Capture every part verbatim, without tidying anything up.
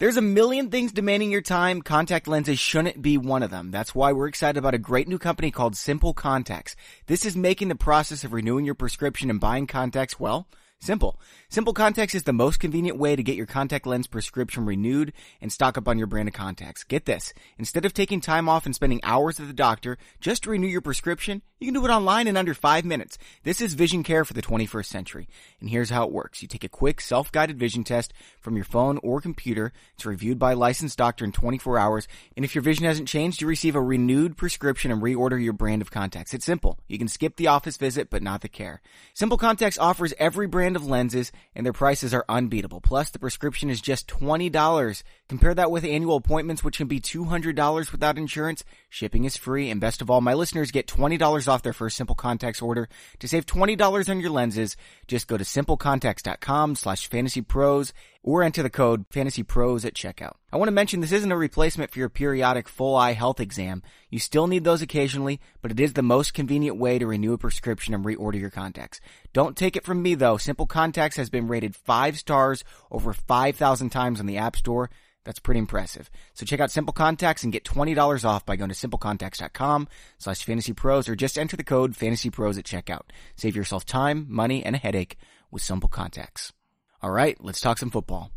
There's a million things demanding your time. Contact lenses shouldn't be one of them. That's why we're excited about a great new company called Simple Contacts. This is making the process of renewing your prescription and buying contacts, well, simple. Simple Contacts is the most convenient way to get your contact lens prescription renewed and stock up on your brand of contacts. Get this. Instead of taking time off and spending hours at the doctor just to renew your prescription, you can do it online in under five minutes. This is vision care for the twenty-first century. And here's how it works. You take a quick self-guided vision test from your phone or computer. It's reviewed by a licensed doctor in twenty-four hours. And if your vision hasn't changed, you receive a renewed prescription and reorder your brand of contacts. It's simple. You can skip the office visit, but not the care. Simple Contacts offers every brand of lenses, and their prices are unbeatable. Plus, the prescription is just twenty dollars. Compare that with annual appointments, which can be two hundred dollars without insurance. Shipping is free, and best of all, my listeners get twenty dollars off their first Simple Contacts order. To save twenty dollars on your lenses, just go to simplecontacts.com slash fantasypros or enter the code fantasypros at checkout. I want to mention this isn't a replacement for your periodic full-eye health exam. You still need those occasionally, but it is the most convenient way to renew a prescription and reorder your contacts. Don't take it from me, though. Simple Contacts has been rated five stars over five thousand times on the App Store. That's pretty impressive. So check out Simple Contacts and get twenty dollars off by going to simplecontacts.com slash fantasypros or just enter the code fantasypros at checkout. Save yourself time, money, and a headache with Simple Contacts. All right, let's talk some football.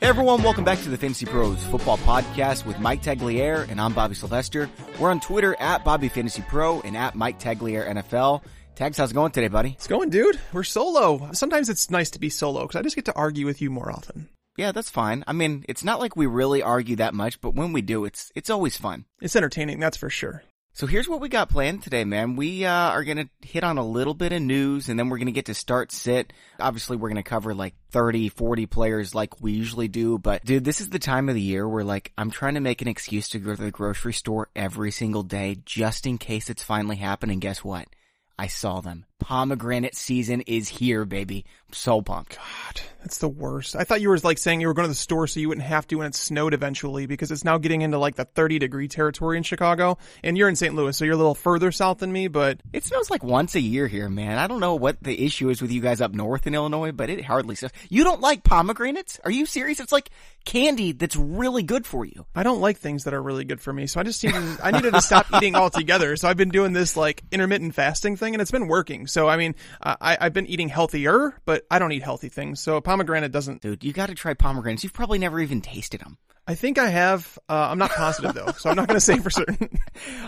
Hey everyone, welcome back to the Fantasy Pros Football Podcast with Mike Tagliere, and I'm Bobby Sylvester. We're on Twitter at Bobby Fantasy Pro and at Mike Tagliere N F L. Tags, how's it going today, buddy? It's going, dude. We're solo. Sometimes it's nice to be solo because I just get to argue with you more often. Yeah, that's fine. I mean, it's not like we really argue that much, but when we do, it's it's always fun. It's entertaining, that's for sure. So here's what we got planned today, man. We uh, are going to hit on a little bit of news, and then we're going to get to start sit. Obviously, we're going to cover like thirty, forty players like we usually do. But, dude, this is the time of the year where, like, I'm trying to make an excuse to go to the grocery store every single day just in case it's finally happened. And guess what? I saw them. Pomegranate season is here, baby. I'm so pumped. God, that's the worst. I thought you were like saying you were going to the store so you wouldn't have to when it snowed eventually, because it's now getting into like the thirty degree territory in Chicago, and you're in Saint Louis, so you're a little further south than me, but it snows like once a year here, man. I don't know what the issue is with you guys up north in Illinois, but it hardly snows. You don't like pomegranates? Are you serious? It's like candy that's really good for you. I don't like things that are really good for me, so I just needed to, I needed to stop eating altogether. So I've been doing this like intermittent fasting thing, and it's been working. So, I mean, uh, I, I've been eating healthier, but I don't eat healthy things. So pomegranate doesn't. Dude, you got to try pomegranates. You've probably never even tasted them. I think I have. Uh, I'm not positive, though, so I'm not going to say for certain.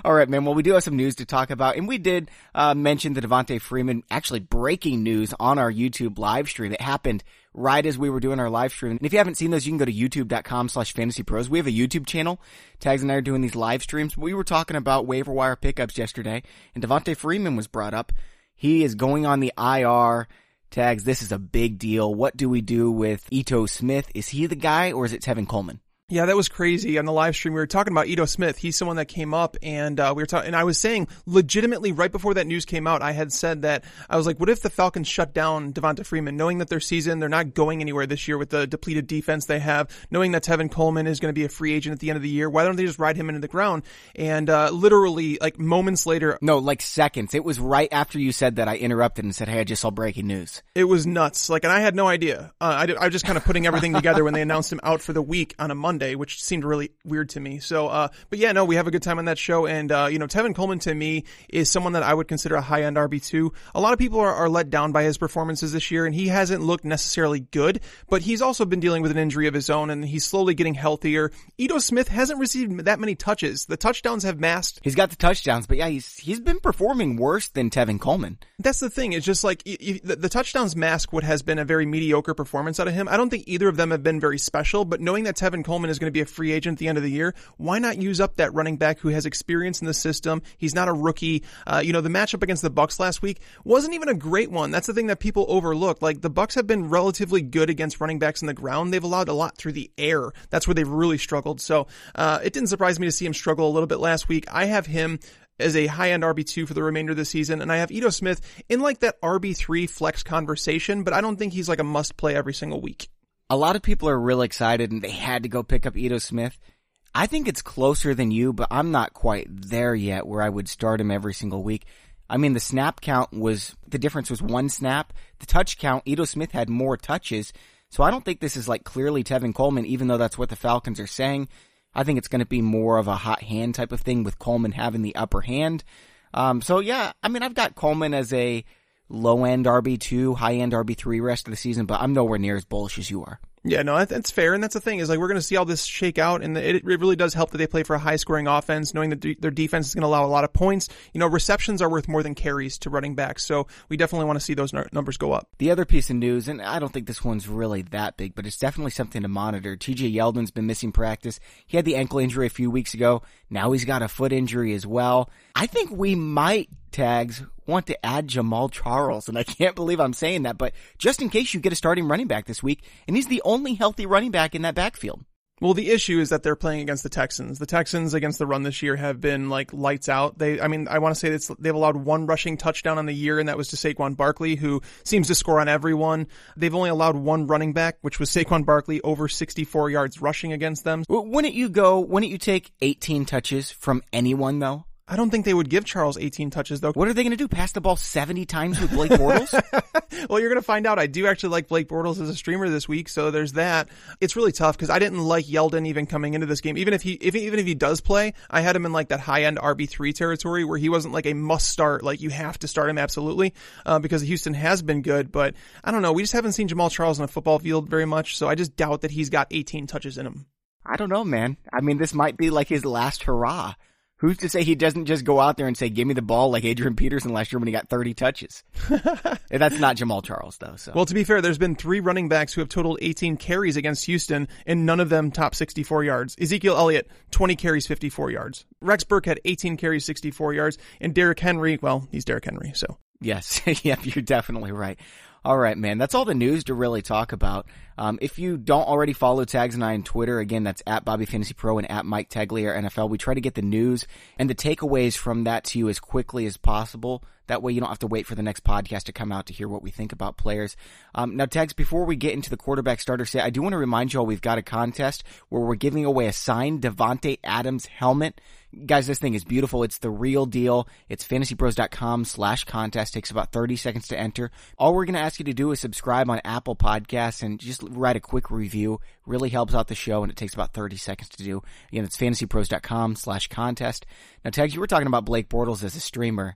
All right, man. Well, we do have some news to talk about. And we did uh, mention the Devonta Freeman, actually breaking news on our YouTube live stream. It happened right as we were doing our live stream. And if you haven't seen those, you can go to youtube.com slash fantasy pros. We have a YouTube channel. Tags and I are doing these live streams. We were talking about waiver wire pickups yesterday, and Devonta Freeman was brought up. He is going on the I R. Tags, this is a big deal. What do we do with Ito Smith? Is he the guy, or is it Tevin Coleman? Yeah, that was crazy. On the live stream, we were talking about Ito Smith. He's someone that came up, and uh, we were talking, and I was saying legitimately right before that news came out, I had said that I was like, what if the Falcons shut down Devonta Freeman, knowing that their season, they're not going anywhere this year with the depleted defense they have, knowing that Tevin Coleman is going to be a free agent at the end of the year. Why don't they just ride him into the ground? And uh, literally like moments later. No, like seconds. It was right after you said that I interrupted and said, hey, I just saw breaking news. It was nuts. Like, and I had no idea. Uh, I, did, I was just kind of putting everything together when they announced him out for the week on a Monday, which seemed really weird to me. So, uh, but yeah, no, we have a good time on that show. And, uh, you know, Tevin Coleman to me is someone that I would consider a high end R B two. A lot of people are, are let down by his performances this year, and he hasn't looked necessarily good, but he's also been dealing with an injury of his own, and he's slowly getting healthier. Ito Smith hasn't received that many touches. The touchdowns have masked. He's got the touchdowns, but yeah, he's, he's been performing worse than Tevin Coleman. That's the thing. It's just like you, the, the touchdowns mask what has been a very mediocre performance out of him. I don't think either of them have been very special, but knowing that Tevin Coleman Coleman is going to be a free agent at the end of the year, why not use up that running back who has experience in the system? He's not a rookie. Uh, you know, the matchup against the Bucs last week wasn't even a great one. That's the thing that people overlook. Like, the Bucs have been relatively good against running backs in the ground. They've allowed a lot through the air. That's where they've really struggled. So uh, it didn't surprise me to see him struggle a little bit last week. I have him as a high-end R B two for the remainder of the season, and I have Ito Smith in like that R B three flex conversation, but I don't think he's like a must-play every single week. a lot of people are real excited and they had to go pick up Ito Smith. I think it's closer than you, but I'm not quite there yet where I would start him every single week. I mean, the snap count was, the difference was one snap. The touch count, Ito Smith had more touches. So I don't think this is like clearly Tevin Coleman, even though that's what the Falcons are saying. I think it's going to be more of a hot hand type of thing with Coleman having the upper hand. Um, so yeah, I mean, I've got Coleman as a low-end R B two, high-end R B three rest of the season, but I'm nowhere near as bullish as you are. Yeah, no, that's fair, and that's the thing, is like we're going to see all this shake out, and it really does help that they play for a high-scoring offense, knowing that de- their defense is going to allow a lot of points. You know, receptions are worth more than carries to running backs, so we definitely want to see those n- numbers go up. The other piece of news, and I don't think this one's really that big, but it's definitely something to monitor. T J Yeldon's been missing practice. He had the ankle injury a few weeks ago. Now he's got a foot injury as well. I think we might, Tags, want to add Jamal Charles, and I can't believe I'm saying that, but just in case you get a starting running back this week, and he's the only healthy running back in that backfield. Well, the issue is that they're playing against the Texans. The Texans against the run this year have been like lights out. They, I mean, I want to say that they've allowed one rushing touchdown on the year, and that was to Saquon Barkley, who seems to score on everyone. They've only allowed one running back, which was Saquon Barkley, over sixty-four yards rushing against them. Wouldn't you go, wouldn't you take eighteen touches from anyone though? I don't think they would give Charles eighteen touches, though. What are they going to do? Pass the ball seventy times with Blake Bortles? Well, you're going to find out. I do actually like Blake Bortles as a streamer this week, so there's that. It's really tough because I didn't like Yeldon even coming into this game. Even if he, if, even if he does play, I had him in like that high-end R B three territory where he wasn't like a must-start, like you have to start him absolutely, uh, because Houston has been good. But I don't know. We just haven't seen Jamal Charles on a football field very much, so I just doubt that he's got eighteen touches in him. I don't know, man. I mean, this might be like his last hurrah. Who's to say he doesn't just go out there and say, give me the ball like Adrian Peterson last year when he got thirty touches? That's not Jamal Charles, though. So. Well, to be fair, there's been three running backs who have totaled eighteen carries against Houston, and none of them top sixty-four yards. Ezekiel Elliott, twenty carries, fifty-four yards. Rex Burkhead had eighteen carries, sixty-four yards. And Derrick Henry, well, he's Derrick Henry, so. Yes, yep, you're definitely right. All right, man, that's all the news to really talk about. Um, if you don't already follow Tags and I on Twitter, again, that's at Bobby Fantasy Pro and at Mike Taglier N F L. We try to get the news and the takeaways from that to you as quickly as possible. That way you don't have to wait for the next podcast to come out to hear what we think about players. Um, now, Tags, before we get into the quarterback starter set, I do want to remind you all we've got a contest where we're giving away a signed Devontae Adams helmet. Guys, this thing is beautiful. It's the real deal. It's fantasypros.com slash contest. Takes about thirty seconds to enter. All we're going to ask you to do is subscribe on Apple Podcasts and just write a quick review. Really helps out the show, and it takes about thirty seconds to do. Again, it's fantasypros.com slash contest. Now, Tags, you were talking about Blake Bortles as a streamer.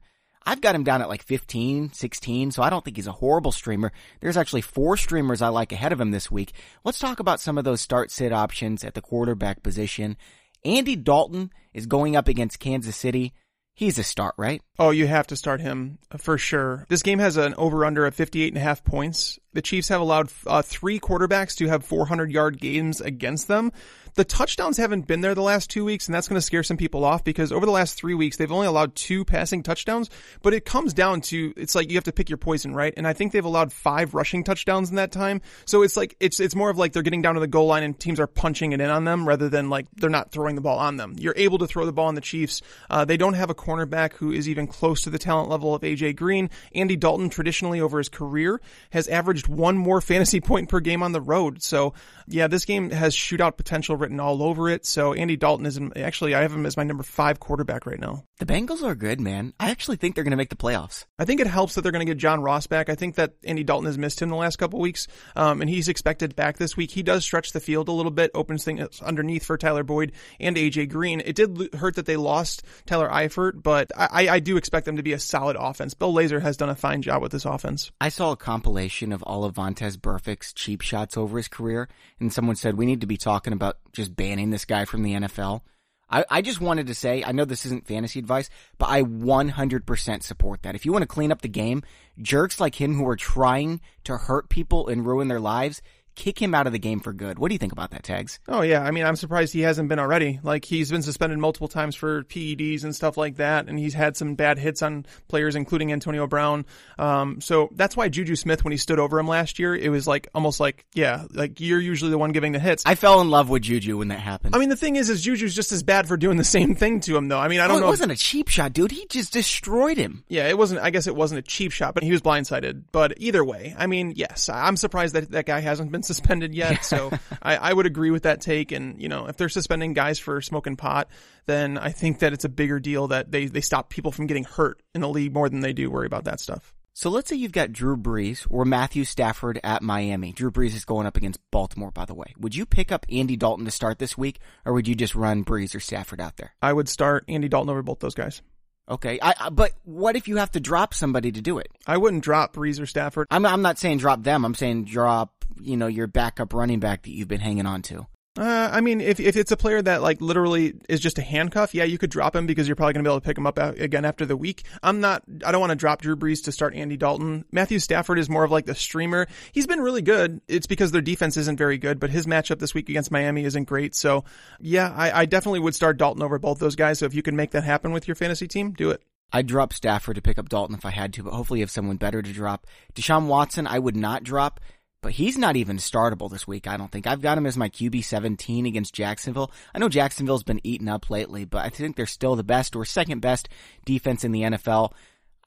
I've got him down at like fifteen, sixteen, so I don't think he's a horrible streamer. There's actually four streamers I like ahead of him this week. Let's talk about some of those start-sit options at the quarterback position. Andy Dalton is going up against Kansas City. He's a start, right? Oh, you have to start him for sure. This game has an over-under of fifty-eight and a half points. The Chiefs have allowed uh, three quarterbacks to have four hundred yard games against them. The touchdowns haven't been there the last two weeks, and that's going to scare some people off because over the last three weeks, they've only allowed two passing touchdowns, but it comes down to, it's like you have to pick your poison, right? And I think they've allowed five rushing touchdowns in that time. So it's like, it's, it's more of like they're getting down to the goal line and teams are punching it in on them rather than like they're not throwing the ball on them. You're able to throw the ball on the Chiefs. Uh, they don't have a cornerback who is even close to the talent level of A J. Green. Andy Dalton traditionally over his career has averaged one more fantasy point per game on the road. So yeah, this game has shootout potential written all over it. So Andy Dalton is actually, I have him as my number five quarterback right now. The Bengals are good, man. I actually think they're going to make the playoffs. I think it helps that they're going to get John Ross back. I think that Andy Dalton has missed him the last couple weeks, um, and he's expected back this week. He does stretch the field a little bit, opens things underneath for Tyler Boyd and A J. Green. It did hurt that they lost Tyler Eifert, but I, I do expect them to be a solid offense. Bill Lazor has done a fine job with this offense. I saw a compilation of all of Vontaze Burfict's cheap shots over his career, and someone said, we need to be talking about just banning this guy from the N F L. I, I just wanted to say, I know this isn't fantasy advice, but I one hundred percent support that. If you want to clean up the game, jerks like him who are trying to hurt people and ruin their lives, kick him out of the game for good. What do you think about that, Tags? Oh, yeah. I mean, I'm surprised he hasn't been already. Like, he's been suspended multiple times for P E Ds and stuff like that, and he's had some bad hits on players, including Antonio Brown. Um, so that's why Juju Smith, when he stood over him last year, it was like, almost like, yeah, like, you're usually the one giving the hits. I fell in love with Juju when that happened. I mean, the thing is, is Juju's just as bad for doing the same thing to him, though. I mean, I don't oh, it know. It wasn't if... a cheap shot, dude. He just destroyed him. Yeah, it wasn't, I guess it wasn't a cheap shot, but he was blindsided. But either way, I mean, yes, I'm surprised that that guy hasn't been suspended yet. So I, I would agree with that take. And, you know, if they're suspending guys for smoking pot, then I think that it's a bigger deal that they, they stop people from getting hurt in the league more than they do worry about that stuff. So let's say you've got Drew Brees or Matthew Stafford at Miami. Drew Brees is going up against Baltimore, by the way. Would you pick up Andy Dalton to start this week, or would you just run Brees or Stafford out there? I would start Andy Dalton over both those guys. Okay, I, I, but what if you have to drop somebody to do it? I wouldn't drop Brees or Stafford. I'm, I'm not saying drop them. I'm saying drop, you know, your backup running back that you've been hanging on to. Uh, I mean, if, if it's a player that like literally is just a handcuff, yeah, you could drop him because you're probably going to be able to pick him up again after the week. I'm not, I don't want to drop Drew Brees to start Andy Dalton. Matthew Stafford is more of like the streamer. He's been really good. It's because their defense isn't very good, but his matchup this week against Miami isn't great. So yeah, I, I definitely would start Dalton over both those guys. So if you can make that happen with your fantasy team, do it. I'd drop Stafford to pick up Dalton if I had to, but hopefully you have someone better to drop. Deshaun Watson, I would not drop. But he's not even startable this week, I don't think. I've got him as my Q B seventeen against Jacksonville. I know Jacksonville's been eaten up lately, but I think they're still the best or second best defense in the N F L.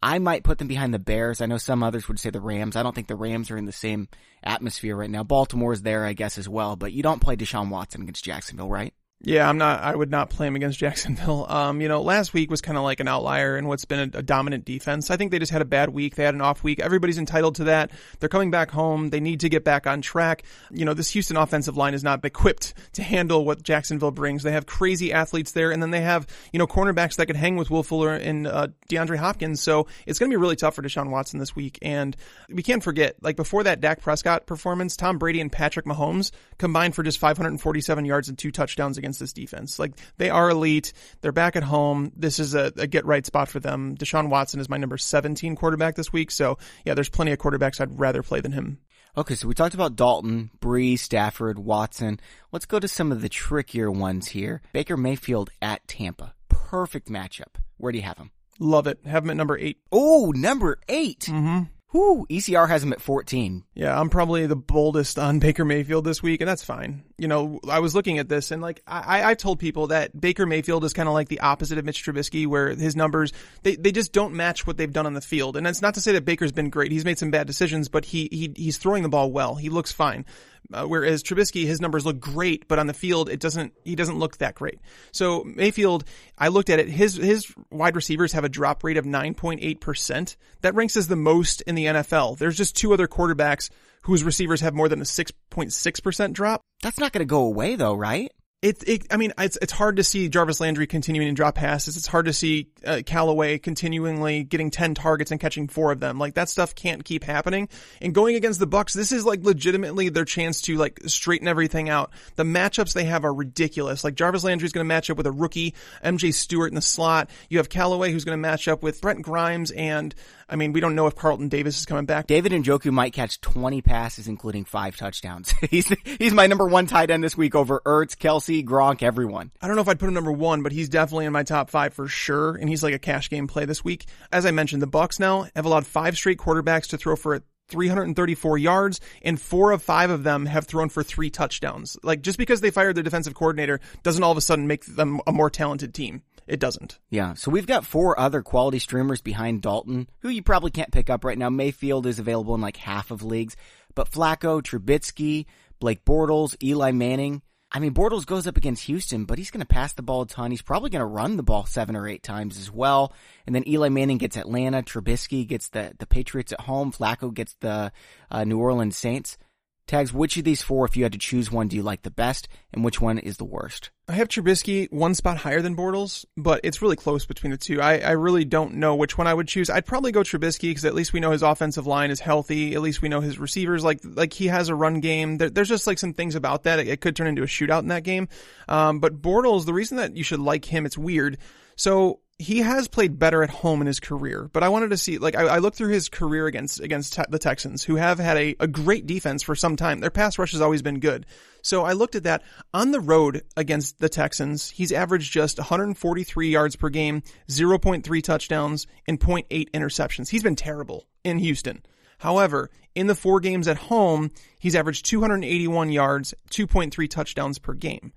I might put them behind the Bears. I know some others would say the Rams. I don't think the Rams are in the same atmosphere right now. Baltimore's there, I guess, as well. But you don't play Deshaun Watson against Jacksonville, right? Yeah, I'm not, I would not play him against Jacksonville. Um, you know, last week was kind of like an outlier in what's been a, a dominant defense. I think they just had a bad week. They had an off week. Everybody's entitled to that. They're coming back home. They need to get back on track. You know, this Houston offensive line is not equipped to handle what Jacksonville brings. They have crazy athletes there, and then they have, you know, cornerbacks that could hang with Will Fuller and uh, DeAndre Hopkins. So it's going to be really tough for Deshaun Watson this week. And we can't forget, like before that Dak Prescott performance, Tom Brady and Patrick Mahomes combined for just five hundred forty-seven yards and two touchdowns against this defense. Like, they are elite. They're back at home. This is a, a get right spot for them. Deshaun Watson is my number seventeen quarterback this week. So yeah, there's plenty of quarterbacks I'd rather play than him. Okay, so we talked about Dalton, Brees, Stafford, Watson. Let's go to some of the trickier ones here. Baker Mayfield at Tampa. Perfect matchup. Where do you have him? Love it. Have him at number eight. Oh, number eight. Mm-hmm. Whoo, E C R has him at fourteen. Yeah, I'm probably the boldest on Baker Mayfield this week, and that's fine. You know, I was looking at this, and like, I, I told people that Baker Mayfield is kind of like the opposite of Mitch Trubisky, where his numbers, they, they just don't match what they've done on the field. And that's not to say that Baker's been great. He's made some bad decisions, but he, he, he's throwing the ball well. He looks fine. Uh, whereas Trubisky, his numbers look great, but on the field, it doesn't, he doesn't look that great. So Mayfield, I looked at it, his, his wide receivers have a drop rate of nine point eight percent. That ranks as the most in the N F L. There's just two other quarterbacks whose receivers have more than a six point six percent drop. That's not going to go away though, right? It, it, I mean, it's, it's hard to see Jarvis Landry continuing to drop passes. It's hard to see uh, Callaway continually getting ten targets and catching four of them. Like, that stuff can't keep happening. And going against the Bucks, this is like legitimately their chance to like straighten everything out. The matchups they have are ridiculous. Like, Jarvis Landry's going to match up with a rookie, M J Stewart in the slot. You have Callaway who's going to match up with Brent Grimes, and I mean, we don't know if Carlton Davis is coming back. David Njoku might catch twenty passes, including five touchdowns. he's he's my number one tight end this week over Ertz, Kelsey, Gronk, everyone. I don't know if I'd put him number one, but he's definitely in my top five for sure, and he's like a cash game play this week. As I mentioned, the Bucs now have allowed five straight quarterbacks to throw for three hundred thirty-four yards, and four of five of them have thrown for three touchdowns. Like, just because they fired their defensive coordinator doesn't all of a sudden make them a more talented team. It doesn't. Yeah, so we've got four other quality streamers behind Dalton, who you probably can't pick up right now. Mayfield is available in like half of leagues, but Flacco, Trubisky, Blake Bortles, Eli Manning. I mean, Bortles goes up against Houston, but he's going to pass the ball a ton. He's probably going to run the ball seven or eight times as well. And then Eli Manning gets Atlanta. Trubisky gets the, the Patriots at home. Flacco gets the uh, New Orleans Saints. Tags, which of these four, if you had to choose one, do you like the best, and which one is the worst? I have Trubisky one spot higher than Bortles, but it's really close between the two. I, I really don't know which one I would choose. I'd probably go Trubisky because at least we know his offensive line is healthy. At least we know his receivers, like like he has a run game. There, there's just like some things about that. It, it could turn into a shootout in that game. Um, but Bortles, the reason that you should like him, it's weird. So he has played better at home in his career, but I wanted to see, like, I, I looked through his career against against te- the Texans, who have had a, a great defense for some time. Their pass rush has always been good. So I looked at that. On the road against the Texans, he's averaged just one hundred forty-three yards per game, zero point three touchdowns, and zero point eight interceptions. He's been terrible in Houston. However, in the four games at home, he's averaged two hundred eighty-one yards, two point three touchdowns per game.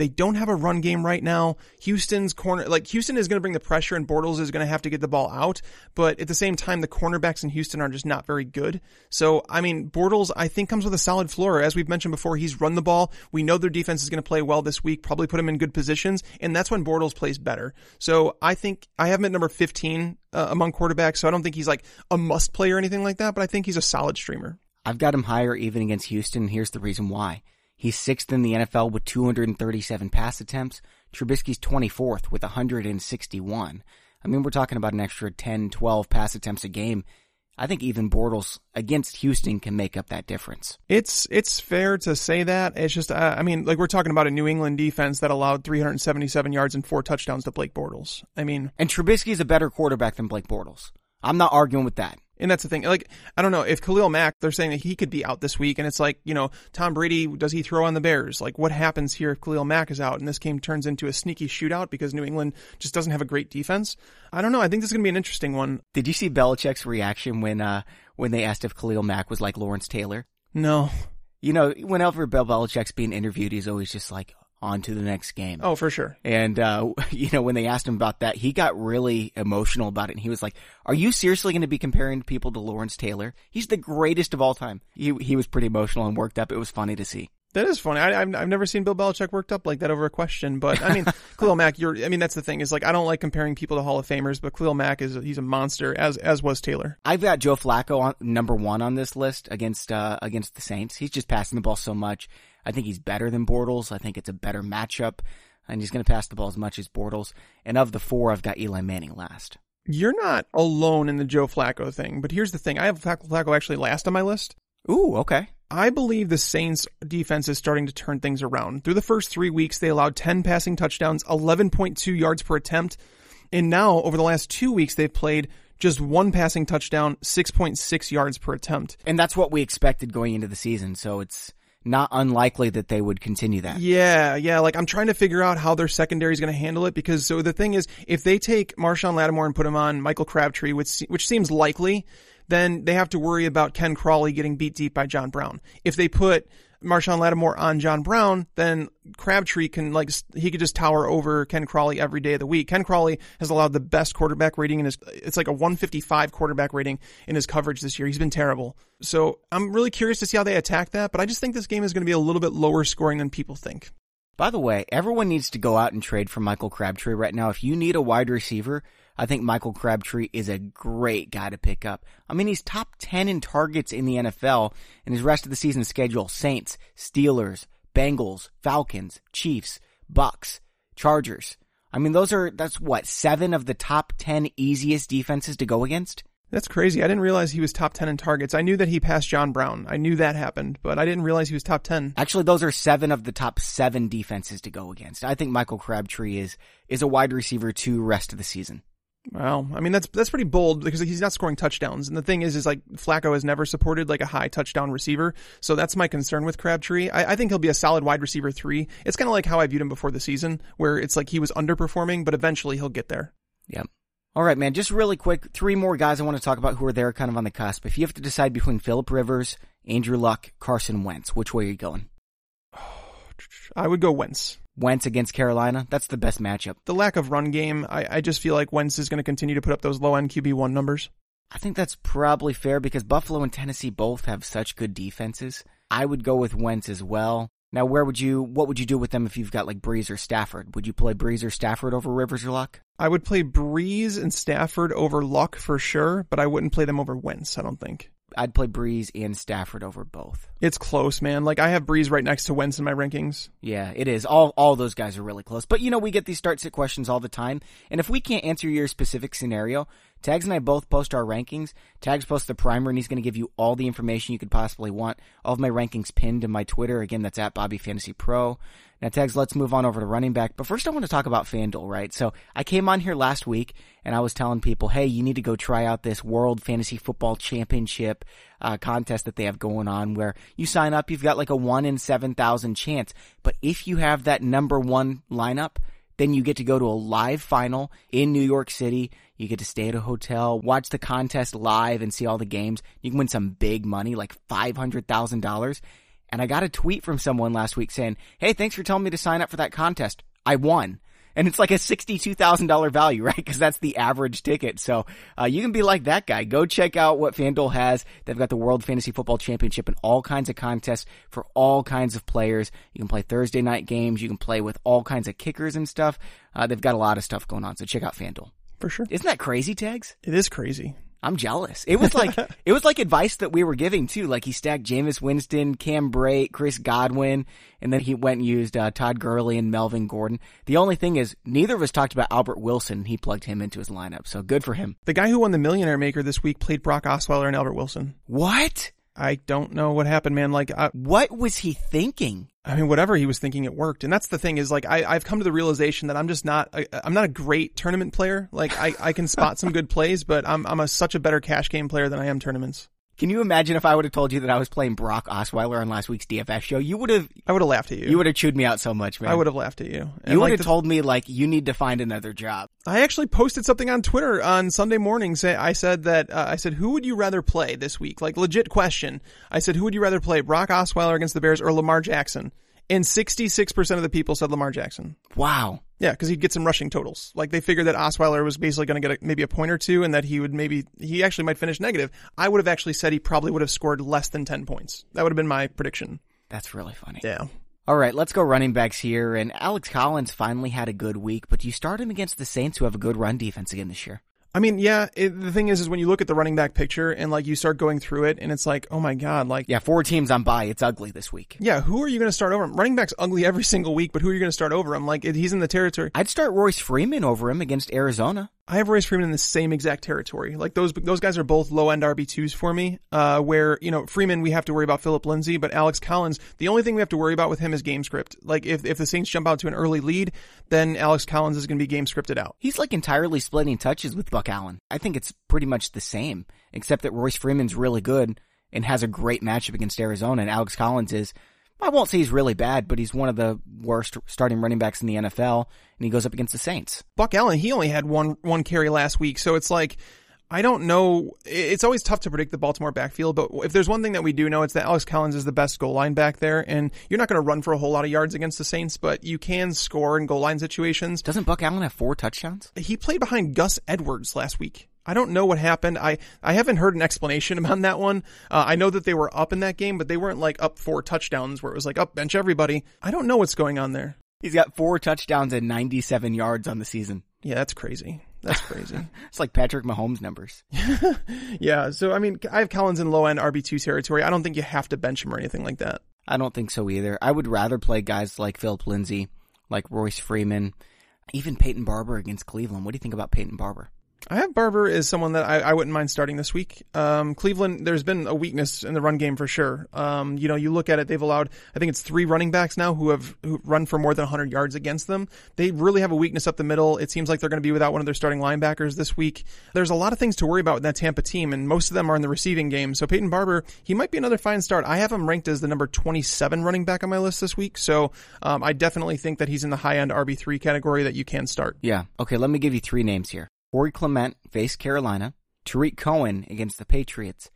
They don't have a run game right now. Houston's corner, like Houston is going to bring the pressure and Bortles is going to have to get the ball out. But at the same time, the cornerbacks in Houston are just not very good. So, I mean, Bortles, I think, comes with a solid floor. As we've mentioned before, he's run the ball. We know their defense is going to play well this week, probably put him in good positions. And that's when Bortles plays better. So I think I have him at number fifteen uh, among quarterbacks. So I don't think he's like a must play or anything like that, but I think he's a solid streamer. I've got him higher even against Houston. Here's the reason why. He's sixth in the N F L with two hundred thirty-seven pass attempts. Trubisky's twenty-fourth with one hundred sixty-one. I mean, we're talking about an extra ten, twelve pass attempts a game. I think even Bortles against Houston can make up that difference. It's it's fair to say that. It's just, uh, I mean, like we're talking about a New England defense that allowed three hundred seventy-seven yards and four touchdowns to Blake Bortles. I mean, and Trubisky's a better quarterback than Blake Bortles. I'm not arguing with that. And that's the thing. Like, I don't know if Khalil Mack, they're saying that he could be out this week. And it's like, you know, Tom Brady, does he throw on the Bears? Like, what happens here if Khalil Mack is out? And this game turns into a sneaky shootout because New England just doesn't have a great defense. I don't know. I think this is going to be an interesting one. Did you see Belichick's reaction when, uh, when they asked if Khalil Mack was like Lawrence Taylor? No. You know, whenever Bill Belichick's being interviewed, he's always just like, on to the next game. Oh, for sure. And, uh, you know, when they asked him about that, he got really emotional about it. And he was like, are you seriously going to be comparing people to Lawrence Taylor? He's the greatest of all time. He, he was pretty emotional and worked up. It was funny to see. That is funny. I, I've, I've never seen Bill Belichick worked up like that over a question. But, I mean, Khalil Mack, you're, I mean, that's the thing is like, I don't like comparing people to Hall of Famers, but Khalil Mack is, he's a monster, as, as was Taylor. I've got Joe Flacco on number one on this list against, uh, against the Saints. He's just passing the ball so much. I think he's better than Bortles. I think it's a better matchup and he's going to pass the ball as much as Bortles. And of the four, I've got Eli Manning last. You're not alone in the Joe Flacco thing, but here's the thing. I have Flacco actually last on my list. Ooh, okay. I believe the Saints defense is starting to turn things around. Through the first three weeks, they allowed ten passing touchdowns, eleven point two yards per attempt. And now over the last two weeks, they've played just one passing touchdown, six point six yards per attempt. And that's what we expected going into the season. So it's not unlikely that they would continue that. Yeah, yeah. Like, I'm trying to figure out how their secondary is going to handle it because, so the thing is, if they take Marshawn Lattimore and put him on Michael Crabtree, which which seems likely, then they have to worry about Ken Crawley getting beat deep by John Brown. If they put Marshawn Lattimore on John Brown, then Crabtree can, like, he could just tower over Ken Crawley every day of the week. Ken Crawley has allowed the best quarterback rating in his, it's like a one fifty-five quarterback rating in his coverage this year. He's been terrible. So I'm really curious to see how they attack that, but I just think this game is going to be a little bit lower scoring than people think. By the way, everyone needs to go out and trade for Michael Crabtree right now. If you need a wide receiver, I think Michael Crabtree is a great guy to pick up. I mean, he's top ten in targets in the N F L, and his rest of the season schedule, Saints, Steelers, Bengals, Falcons, Chiefs, Bucks, Chargers. I mean, those are, that's what, seven of the top ten easiest defenses to go against? That's crazy. I didn't realize he was top ten in targets. I knew that he passed John Brown. I knew that happened, but I didn't realize he was top ten. Actually, those are seven of the top seven defenses to go against. I think Michael Crabtree is is a wide receiver two rest of the season. Wow. I mean, that's that's pretty bold because he's not scoring touchdowns. And the thing is, is like Flacco has never supported like a high touchdown receiver. So that's my concern with Crabtree. I, I think he'll be a solid wide receiver three. It's kind of like how I viewed him before the season, where it's like he was underperforming, but eventually he'll get there. Yep. All right, man, just really quick, three more guys I want to talk about who are there kind of on the cusp. If you have to decide between Phillip Rivers, Andrew Luck, Carson Wentz, which way are you going? I would go Wentz. Wentz against Carolina, that's the best matchup. The lack of run game, I, I just feel like Wentz is going to continue to put up those low-end Q B one numbers. I think that's probably fair because Buffalo and Tennessee both have such good defenses. I would go with Wentz as well. Now, where would you, what would you do with them if you've got like Brees or Stafford? Would you play Brees or Stafford over Rivers or Luck? I would play Brees and Stafford over Luck for sure, but I wouldn't play them over Wentz, I don't think. I'd play Brees and Stafford over both. It's close, man. Like, I have Brees right next to Wentz in my rankings. Yeah, it is. All all those guys are really close. But, you know, we get these start-sit questions all the time. And if we can't answer your specific scenario, Tags and I both post our rankings. Tags posts the primer, and he's going to give you all the information you could possibly want. All of my rankings pinned in my Twitter. Again, that's at Bobby Fantasy Pro. Now, Tags, let's move on over to running back. But first, I want to talk about FanDuel, right? So I came on here last week, and I was telling people, hey, you need to go try out this World Fantasy Football Championship uh, contest that they have going on where you sign up, you've got like a one in seven thousand chance. But if you have that number one lineup, then you get to go to a live final in New York City. You get to stay at a hotel, watch the contest live, and see all the games. You can win some big money, like five hundred thousand dollars. And I got a tweet from someone last week saying, hey, thanks for telling me to sign up for that contest. I won. And it's like a sixty-two thousand dollars value, right? Because that's the average ticket. So uh you can be like that guy. Go check out what FanDuel has. They've got the World Fantasy Football Championship and all kinds of contests for all kinds of players. You can play Thursday night games. You can play with all kinds of kickers and stuff. Uh They've got a lot of stuff going on. So check out FanDuel. For sure. Isn't that crazy, Tags? It is crazy. I'm jealous. It was like, it was like advice that we were giving too. Like he stacked Jameis Winston, Cam Brate, Chris Godwin, and then he went and used uh, Todd Gurley and Melvin Gordon. The only thing is neither of us talked about Albert Wilson. He plugged him into his lineup. So good for him. The guy who won the Millionaire Maker this week played Brock Osweiler and Albert Wilson. What? I don't know what happened, man. Like, I, what was he thinking? I mean, whatever he was thinking, it worked. And that's the thing is, like, I, I've come to the realization that I'm just not, a, I'm not a great tournament player. Like, I, I can spot some good plays, but I'm, I'm a, such a better cash game player than I am tournaments. Can you imagine if I would have told you that I was playing Brock Osweiler on last week's D F S show? You would have... I would have laughed at you. You would have chewed me out so much, man. I would have laughed at you. And you would like have the, told me, like, you need to find another job. I actually posted something on Twitter on Sunday morning. Say, I said that... Uh, I said, who would you rather play this week? Like, legit question. I said, who would you rather play, Brock Osweiler against the Bears or Lamar Jackson? And sixty-six percent of the people said Lamar Jackson. Wow. Yeah, because he'd get some rushing totals. Like, they figured that Osweiler was basically going to get a, maybe a point or two and that he would maybe, he actually might finish negative. I would have actually said he probably would have scored less than ten points. That would have been my prediction. That's really funny. Yeah. All right, let's go running backs here. And Alex Collins finally had a good week, but you start him against the Saints, who have a good run defense again this year. I mean, yeah, it, the thing is, is when you look at the running back picture and like you start going through it and it's like, oh my God, like. Yeah, four teams on bye. It's ugly this week. Yeah. Who are you going to start over him? Running back's ugly every single week, but who are you going to start over him? Like it, he's in the territory. I'd start Royce Freeman over him against Arizona. I have Royce Freeman in the same exact territory. Like those, those guys are both low end R B twos for me, uh, where, you know, Freeman, we have to worry about Phillip Lindsay, but Alex Collins, the only thing we have to worry about with him is game script. Like if, if the Saints jump out to an early lead, then Alex Collins is going to be game scripted out. He's like entirely splitting touches with Buck Allen. I think it's pretty much the same, except that Royce Freeman's really good and has a great matchup against Arizona, and Alex Collins is, I won't say he's really bad, but he's one of the worst starting running backs in the N F L, and he goes up against the Saints. Buck Allen, he only had one one carry last week, so it's like, I don't know. It's always tough to predict the Baltimore backfield, but if there's one thing that we do know, it's that Alex Collins is the best goal line back there, and you're not going to run for a whole lot of yards against the Saints, but you can score in goal line situations. Doesn't Buck Allen have four touchdowns? He played behind Gus Edwards last week. I don't know what happened. I, I haven't heard an explanation on that one. Uh, I know that they were up in that game, but they weren't like up four touchdowns where it was like up bench everybody. I don't know what's going on there. He's got four touchdowns and ninety-seven yards on the season. Yeah, that's crazy. That's crazy. It's like Patrick Mahomes numbers. Yeah. So, I mean, I have Collins in low-end R B two territory. I don't think you have to bench him or anything like that. I don't think so either. I would rather play guys like Phillip Lindsay, like Royce Freeman, even Peyton Barber against Cleveland. What do you think about Peyton Barber? I have Barber as someone that I, I wouldn't mind starting this week. Um, Cleveland, there's been a weakness in the run game for sure. Um, you know, you look at it, they've allowed, I think it's three running backs now who have who run for more than one hundred yards against them. They really have a weakness up the middle. It seems like they're going to be without one of their starting linebackers this week. There's a lot of things to worry about in that Tampa team, and most of them are in the receiving game. So Peyton Barber, he might be another fine start. I have him ranked as the number twenty-seven running back on my list this week. So um, I definitely think that he's in the high-end R B three category that you can start. Yeah. Okay, let me give you three names here. Corey Clement faced Carolina, Tariq Cohen against the Patriots,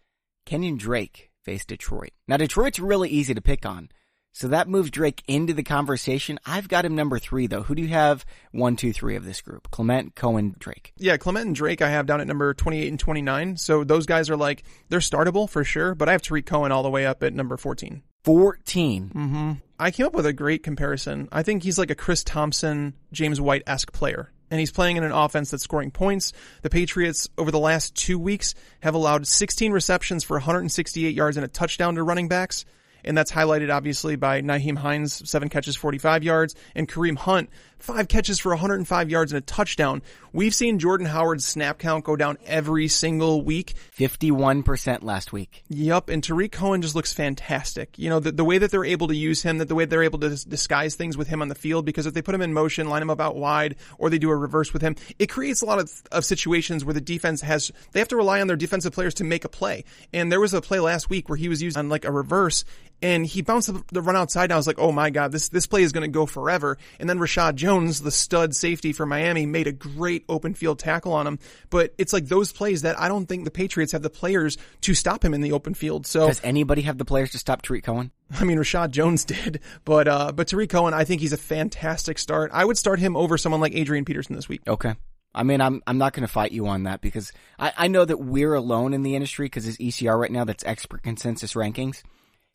Kenyon Drake faced Detroit. Now, Detroit's really easy to pick on, so that moves Drake into the conversation. I've got him number three, though. Who do you have one, two, three of this group? Clement, Cohen, Drake. Yeah, Clement and Drake I have down at number twenty-eight and twenty-nine, so those guys are like, they're startable for sure, but I have Tariq Cohen all the way up at number fourteen. fourteen. Mm-hmm. I came up with a great comparison. I think he's like a Chris Thompson, James White-esque player. And he's playing in an offense that's scoring points. The Patriots, over the last two weeks, have allowed sixteen receptions for one hundred sixty-eight yards and a touchdown to running backs. And that's highlighted, obviously, by Nyheim Hines, seven catches, forty-five yards, and Kareem Hunt, five catches for one hundred five yards and a touchdown. We've seen Jordan Howard's snap count go down every single week. fifty-one percent last week. Yup, and Tariq Cohen just looks fantastic. You know, the, the way that they're able to use him, that the way they're able to dis- disguise things with him on the field, because if they put him in motion, line him up out wide, or they do a reverse with him, it creates a lot of, of situations where the defense has, they have to rely on their defensive players to make a play. And there was a play last week where he was used on like a reverse, and he bounced the run outside, and I was like, oh my God, this, this play is going to go forever. And then Rashad Jones, the stud safety for Miami, made a great open field tackle on him. But it's like those plays that I don't think the Patriots have the players to stop him in the open field. So does anybody have the players to stop Tariq Cohen? I mean, Rashad Jones did, but uh, but Tariq Cohen, I think he's a fantastic start. I would start him over someone like Adrian Peterson this week. Okay. I mean, I'm I'm not going to fight you on that because I, I know that we're alone in the industry because his E C R right now, that's expert consensus rankings.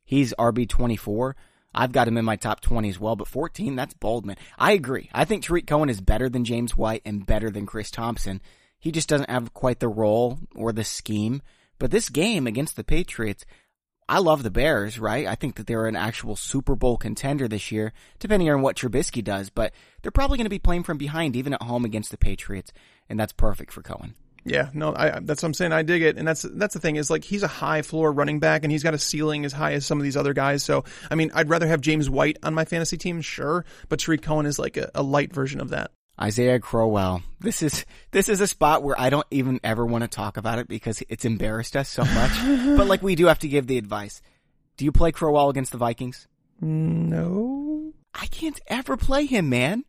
He's R B twenty-four. I've got him in my top twenty as well, but fourteen, that's bold, man. I agree. I think Tariq Cohen is better than James White and better than Chris Thompson. He just doesn't have quite the role or the scheme. But this game against the Patriots, I love the Bears, right? I think that they're an actual Super Bowl contender this year, depending on what Trubisky does. But they're probably going to be playing from behind, even at home against the Patriots, and that's perfect for Cohen. Yeah, no, I, that's what I'm saying. I dig it, and that's that's the thing is like he's a high floor running back, and he's got a ceiling as high as some of these other guys. So, I mean, I'd rather have James White on my fantasy team, sure, but Tariq Cohen is like a, a light version of that. Isaiah Crowell. This is this is a spot where I don't even ever want to talk about it because it's embarrassed us so much. But like we do have to give the advice. Do you play Crowell against the Vikings? No. I can't ever play him, man.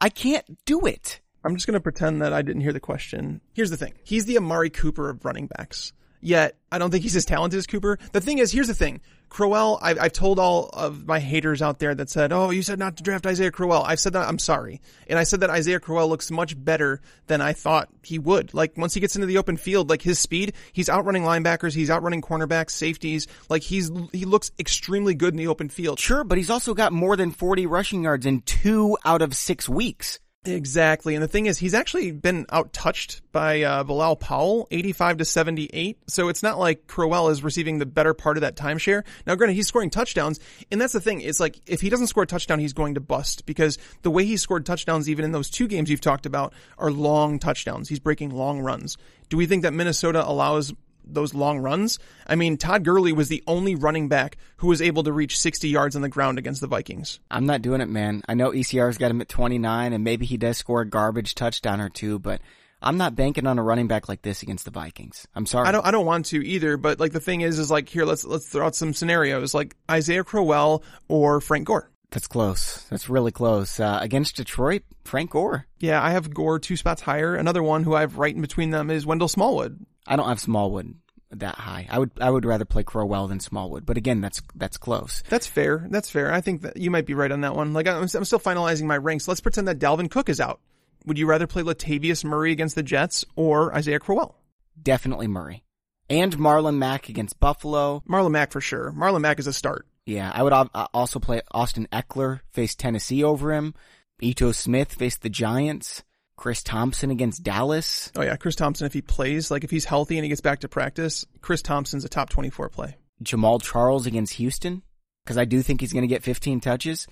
I can't do it. I'm just going to pretend that I didn't hear the question. Here's the thing. He's the Amari Cooper of running backs. Yet, I don't think he's as talented as Cooper. The thing is, here's the thing. Crowell, I've, I've told all of my haters out there that said, oh, you said not to draft Isaiah Crowell. I've said that. I'm sorry. And I said that Isaiah Crowell looks much better than I thought he would. Like, once he gets into the open field, like, his speed, he's outrunning linebackers. He's outrunning cornerbacks, safeties. Like, he's he looks extremely good in the open field. Sure, but he's also got more than forty rushing yards in two out of six weeks. Exactly. And the thing is, he's actually been out-touched by uh, Bilal Powell, eighty-five to seventy-eight. So it's not like Crowell is receiving the better part of that timeshare. Now, granted, he's scoring touchdowns. And that's the thing. It's like, if he doesn't score a touchdown, he's going to bust. Because the way he scored touchdowns, even in those two games you've talked about, are long touchdowns. He's breaking long runs. Do we think that Minnesota allows those long runs? I mean, Todd Gurley was the only running back who was able to reach sixty yards on the ground against the Vikings. I'm not doing it, man. I know E C R's got him at twenty-nine, and maybe he does score a garbage touchdown or two, but I'm not banking on a running back like this against the Vikings. I'm sorry. I don't I don't want to either, but like the thing is is like here let's let's throw out some scenarios like Isaiah Crowell or Frank Gore. That's close. That's really close. Uh, against Detroit, Frank Gore. Yeah, I have Gore two spots higher. Another one who I have right in between them is Wendell Smallwood. I don't have Smallwood that high. I would I would rather play Crowell than Smallwood. But again, that's that's close. That's fair. That's fair. I think that you might be right on that one. Like I'm, I'm still finalizing my ranks. Let's pretend that Dalvin Cook is out. Would you rather play Latavius Murray against the Jets or Isaiah Crowell? Definitely Murray. And Marlon Mack against Buffalo. Marlon Mack for sure. Marlon Mack is a start. Yeah, I would also play Austin Eckler, face Tennessee over him. Ito Smith faced the Giants. Chris Thompson against Dallas. Oh yeah, Chris Thompson, if he plays, like if he's healthy and he gets back to practice, Chris Thompson's a top twenty-four play. Jamal Charles against Houston, because I do think he's going to get fifteen touches.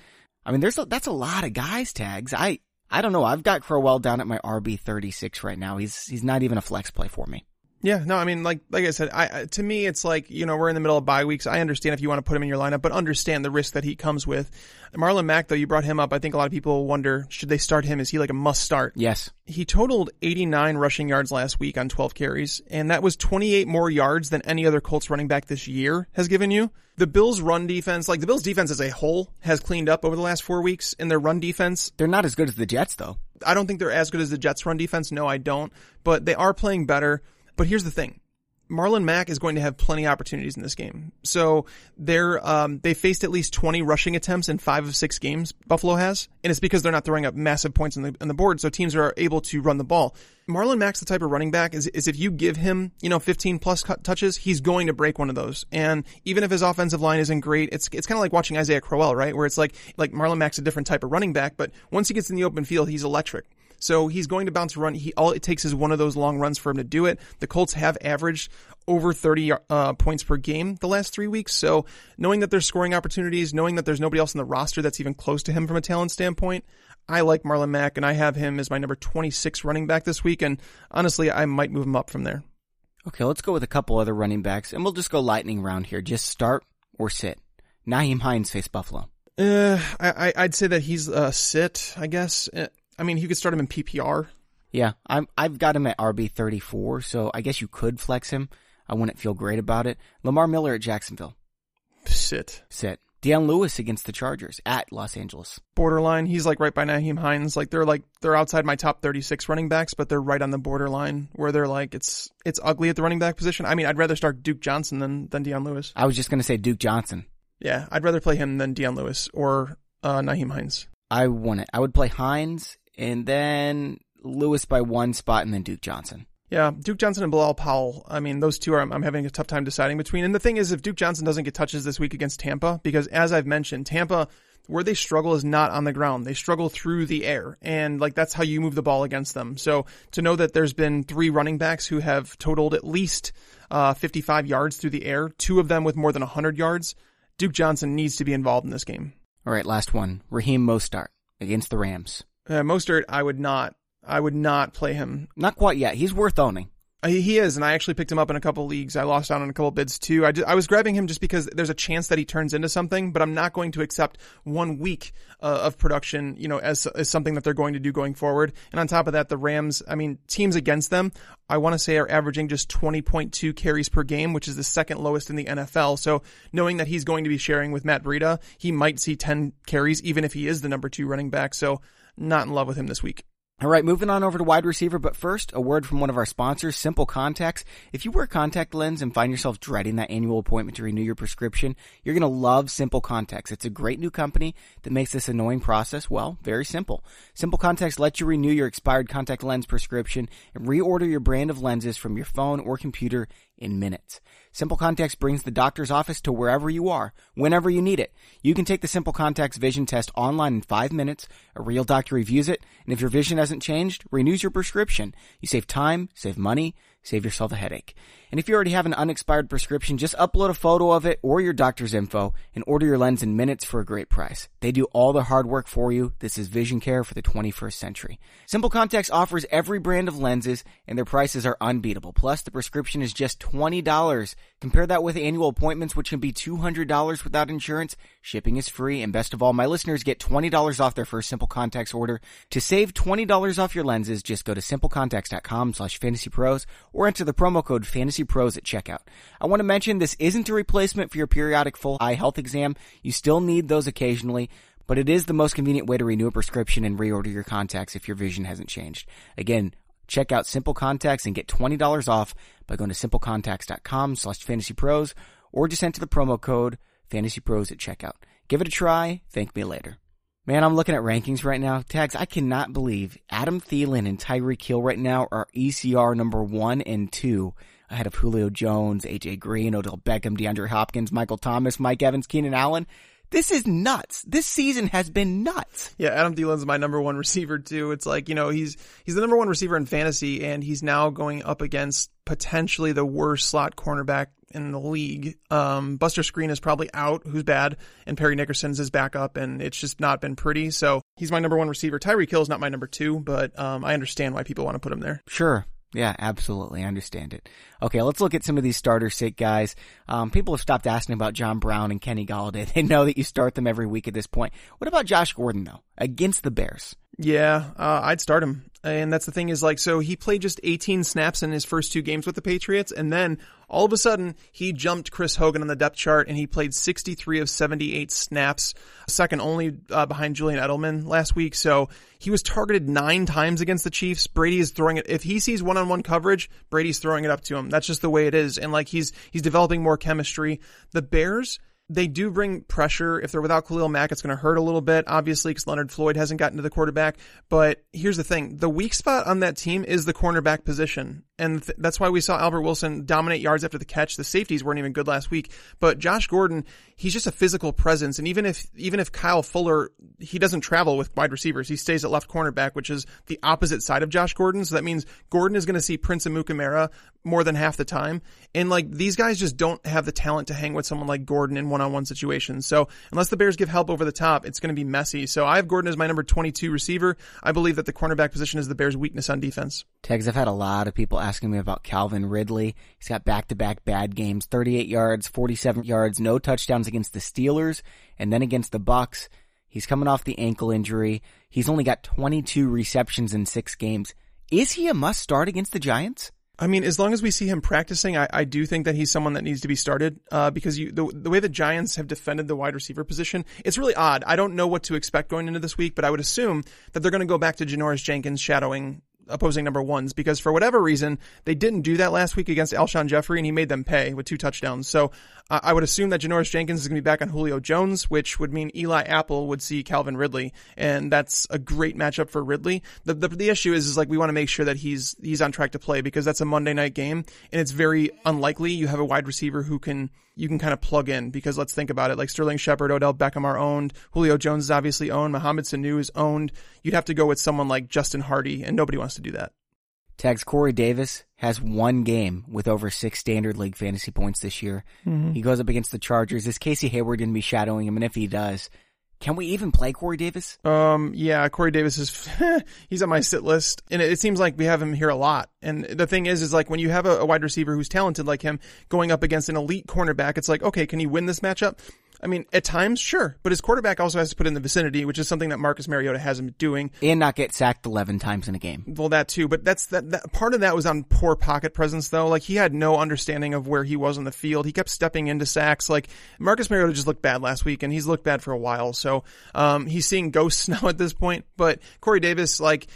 I mean, there's a, that's a lot of guys tags. I, I don't know. I've got Crowell down at my R B thirty-six right now. He's he's not even a flex play for me. Yeah, no, I mean, like like I said, I to me, it's like, you know, we're in the middle of bye weeks. I understand if you want to put him in your lineup, but understand the risk that he comes with. Marlon Mack, though, you brought him up. I think a lot of people wonder, should they start him? Is he like a must start? Yes. He totaled eighty-nine rushing yards last week on twelve carries, and that was twenty-eight more yards than any other Colts running back this year has given you. The Bills' run defense, like the Bills' defense as a whole, has cleaned up over the last four weeks in their run defense. They're not as good as the Jets, though. I don't think they're as good as the Jets' run defense. No, I don't. But they are playing better. But here's the thing. Marlon Mack is going to have plenty of opportunities in this game. So they're, um, they faced at least twenty rushing attempts in five of six games Buffalo has. And it's because they're not throwing up massive points on the, on the board. So teams are able to run the ball. Marlon Mack's the type of running back is, is if you give him, you know, fifteen plus cut touches, he's going to break one of those. And even if his offensive line isn't great, it's, it's kind of like watching Isaiah Crowell, right? Where it's like, like Marlon Mack's a different type of running back, but once he gets in the open field, he's electric. So he's going to bounce a run. He, all it takes is one of those long runs for him to do it. The Colts have averaged over thirty uh, points per game the last three weeks. So knowing that there's scoring opportunities, knowing that there's nobody else in the roster that's even close to him from a talent standpoint, I like Marlon Mack, and I have him as my number twenty-six running back this week. And honestly, I might move him up from there. Okay, let's go with a couple other running backs, and we'll just go lightning round here. Just start or sit. Nyheim Hines face Buffalo. Uh, I, I, I'd say that he's a uh, sit, I guess. Uh, I mean, you could start him in P P R. Yeah, I'm, I've got him at R B thirty-four, so I guess you could flex him. I wouldn't feel great about it. Lamar Miller at Jacksonville. Sit. Sit. Deion Lewis against the Chargers at Los Angeles. Borderline. He's like right by Nyheim Hines. Like they're like they're outside my top thirty-six running backs, but they're right on the borderline where they're like it's it's ugly at the running back position. I mean, I'd rather start Duke Johnson than than Deion Lewis. I was just gonna say Duke Johnson. Yeah, I'd rather play him than Deion Lewis or uh, Nyheim Hines. I wouldn't. I would play Hines and then Lewis by one spot and then Duke Johnson. Yeah, Duke Johnson and Bilal Powell. I mean, those two are, I'm, I'm having a tough time deciding between. And the thing is, if Duke Johnson doesn't get touches this week against Tampa, because as I've mentioned, Tampa, where they struggle is not on the ground. They struggle through the air. And like, that's how you move the ball against them. So to know that there's been three running backs who have totaled at least uh, fifty-five yards through the air, two of them with more than one hundred yards, Duke Johnson needs to be involved in this game. All right, last one. Raheem Mostert against the Rams. Uh, Mostert, I would not. I would not play him. Not quite yet. He's worth owning. He is, and I actually picked him up in a couple leagues. I lost out on a couple bids, too. I, just, I was grabbing him just because there's a chance that he turns into something, but I'm not going to accept one week uh, of production, you know, as, as something that they're going to do going forward. And on top of that, the Rams, I mean, teams against them, I want to say are averaging just twenty point two carries per game, which is the second lowest in the N F L. So knowing that he's going to be sharing with Matt Breida, he might see ten carries, even if he is the number two running back. So not in love with him this week. All right, moving on over to wide receiver, but first, a word from one of our sponsors, Simple Contacts. If you wear contact lens and find yourself dreading that annual appointment to renew your prescription, you're going to love Simple Contacts. It's a great new company that makes this annoying process, well, very simple. Simple Contacts lets you renew your expired contact lens prescription and reorder your brand of lenses from your phone or computer in minutes. Simple Contacts brings the doctor's office to wherever you are, whenever you need it. You can take the Simple Contacts vision test online in five minutes. A real doctor reviews it, and if your vision hasn't changed, renews your prescription. You save time, save money, save yourself a headache. And if you already have an unexpired prescription, just upload a photo of it or your doctor's info and order your lens in minutes for a great price. They do all the hard work for you. This is vision care for the twenty-first century. Simple Contacts offers every brand of lenses, and their prices are unbeatable. Plus, the prescription is just twenty dollars. Compare that with annual appointments, which can be two hundred dollars without insurance. Shipping is free. And best of all, my listeners get twenty dollars off their first Simple Contacts order. To save twenty dollars off your lenses, just go to simplecontacts.com slash fantasypros or enter the promo code fantasypros at checkout. I want to mention this isn't a replacement for your periodic full eye health exam. You still need those occasionally, but it is the most convenient way to renew a prescription and reorder your contacts if your vision hasn't changed. Again, check out Simple Contacts and get twenty dollars off by going to simplecontacts.com slash fantasypros or just enter the promo code fantasypros at checkout. Give it a try. Thank me later. Man, I'm looking at rankings right now. Tags, I cannot believe Adam Thielen and Tyreek Hill right now are E C R number one and two ahead of Julio Jones, A J. Green, Odell Beckham, DeAndre Hopkins, Michael Thomas, Mike Evans, Keenan Allen. This is nuts. This season has been nuts. Yeah, Adam Thielen's my number one receiver too. It's like, you know, he's he's the number one receiver in fantasy, and he's now going up against potentially the worst slot cornerback in the league. Um, Buster Screen is probably out, who's bad, and Perry Nickerson's his backup, and it's just not been pretty. So he's my number one receiver. Tyreek Hill's not my number two, but um, I understand why people want to put him there. Sure. Yeah, absolutely. I understand it. Okay, let's look at some of these starter sit guys. Um, people have stopped asking about John Brown and Kenny Galladay. They know that you start them every week at this point. What about Josh Gordon, though, against the Bears? Yeah, uh, I'd start him. And that's the thing is, like, so he played just eighteen snaps in his first two games with the Patriots, and then all of a sudden he jumped Chris Hogan on the depth chart, and he played sixty-three of seventy-eight snaps, second only uh, behind Julian Edelman last week. So he was targeted nine times against the Chiefs. Brady is throwing it. If he sees one-on-one coverage, Brady's throwing it up to him. That's just the way it is. And like, he's he's developing more chemistry. The Bears, they do bring pressure. If they're without Khalil Mack, it's going to hurt a little bit, obviously, because Leonard Floyd hasn't gotten to the quarterback. But here's the thing. The weak spot on that team is the cornerback position. And th- that's why we saw Albert Wilson dominate yards after the catch. The safeties weren't even good last week. But Josh Gordon, he's just a physical presence. And even if even if Kyle Fuller, he doesn't travel with wide receivers. He stays at left cornerback, which is the opposite side of Josh Gordon. So that means Gordon is going to see Prince Amukamara more than half the time. And like, these guys just don't have the talent to hang with someone like Gordon in one-on-one situations. So unless the Bears give help over the top, it's going to be messy. So I have Gordon as my number twenty-two receiver. I believe that the cornerback position is the Bears' weakness on defense. Tags, I've had a lot of people asking me about Calvin Ridley. He's got back-to-back bad games, thirty-eight yards, forty-seven yards, no touchdowns against the Steelers, and then against the Bucks. He's coming off the ankle injury. He's only got twenty-two receptions in six games. Is he a must-start against the Giants? I mean, as long as we see him practicing, I, I do think that he's someone that needs to be started, uh, because you, the, the way the Giants have defended the wide receiver position, it's really odd. I don't know what to expect going into this week, but I would assume that they're going to go back to Janoris Jenkins shadowing opposing number ones, because for whatever reason, they didn't do that last week against Alshon Jeffrey, and he made them pay with two touchdowns. So uh, I would assume that Janoris Jenkins is going to be back on Julio Jones, which would mean Eli Apple would see Calvin Ridley, and that's a great matchup for Ridley. The the, the issue is, is like we want to make sure that he's he's on track to play, because that's a Monday night game, and it's very unlikely you have a wide receiver who can you can kind of plug in, because let's think about it. Like Sterling Shepard, Odell Beckham are owned. Julio Jones is obviously owned. Mohamed Sanu is owned. You'd have to go with someone like Justin Hardy, and nobody wants to do that. Tags Corey Davis has one game with over six standard league fantasy points this year. Mm-hmm. He goes up against the Chargers. Is Casey Hayward going to be shadowing him? And if he does, can we even play Corey Davis? Um, yeah, Corey Davis is, he's on my sit list, and it, it seems like we have him here a lot. And the thing is, is like when you have a, a wide receiver who's talented like him going up against an elite cornerback, it's like, okay, can he win this matchup? I mean, at times, sure, but his quarterback also has to put in the vicinity, which is something that Marcus Mariota has him doing, and not get sacked eleven times in a game. Well, that too, but that's that, that. Part of that was on poor pocket presence, though. Like he had no understanding of where he was on the field. He kept stepping into sacks. Like Marcus Mariota just looked bad last week, and he's looked bad for a while. So um, he's seeing ghosts now at this point. But Corey Davis, like.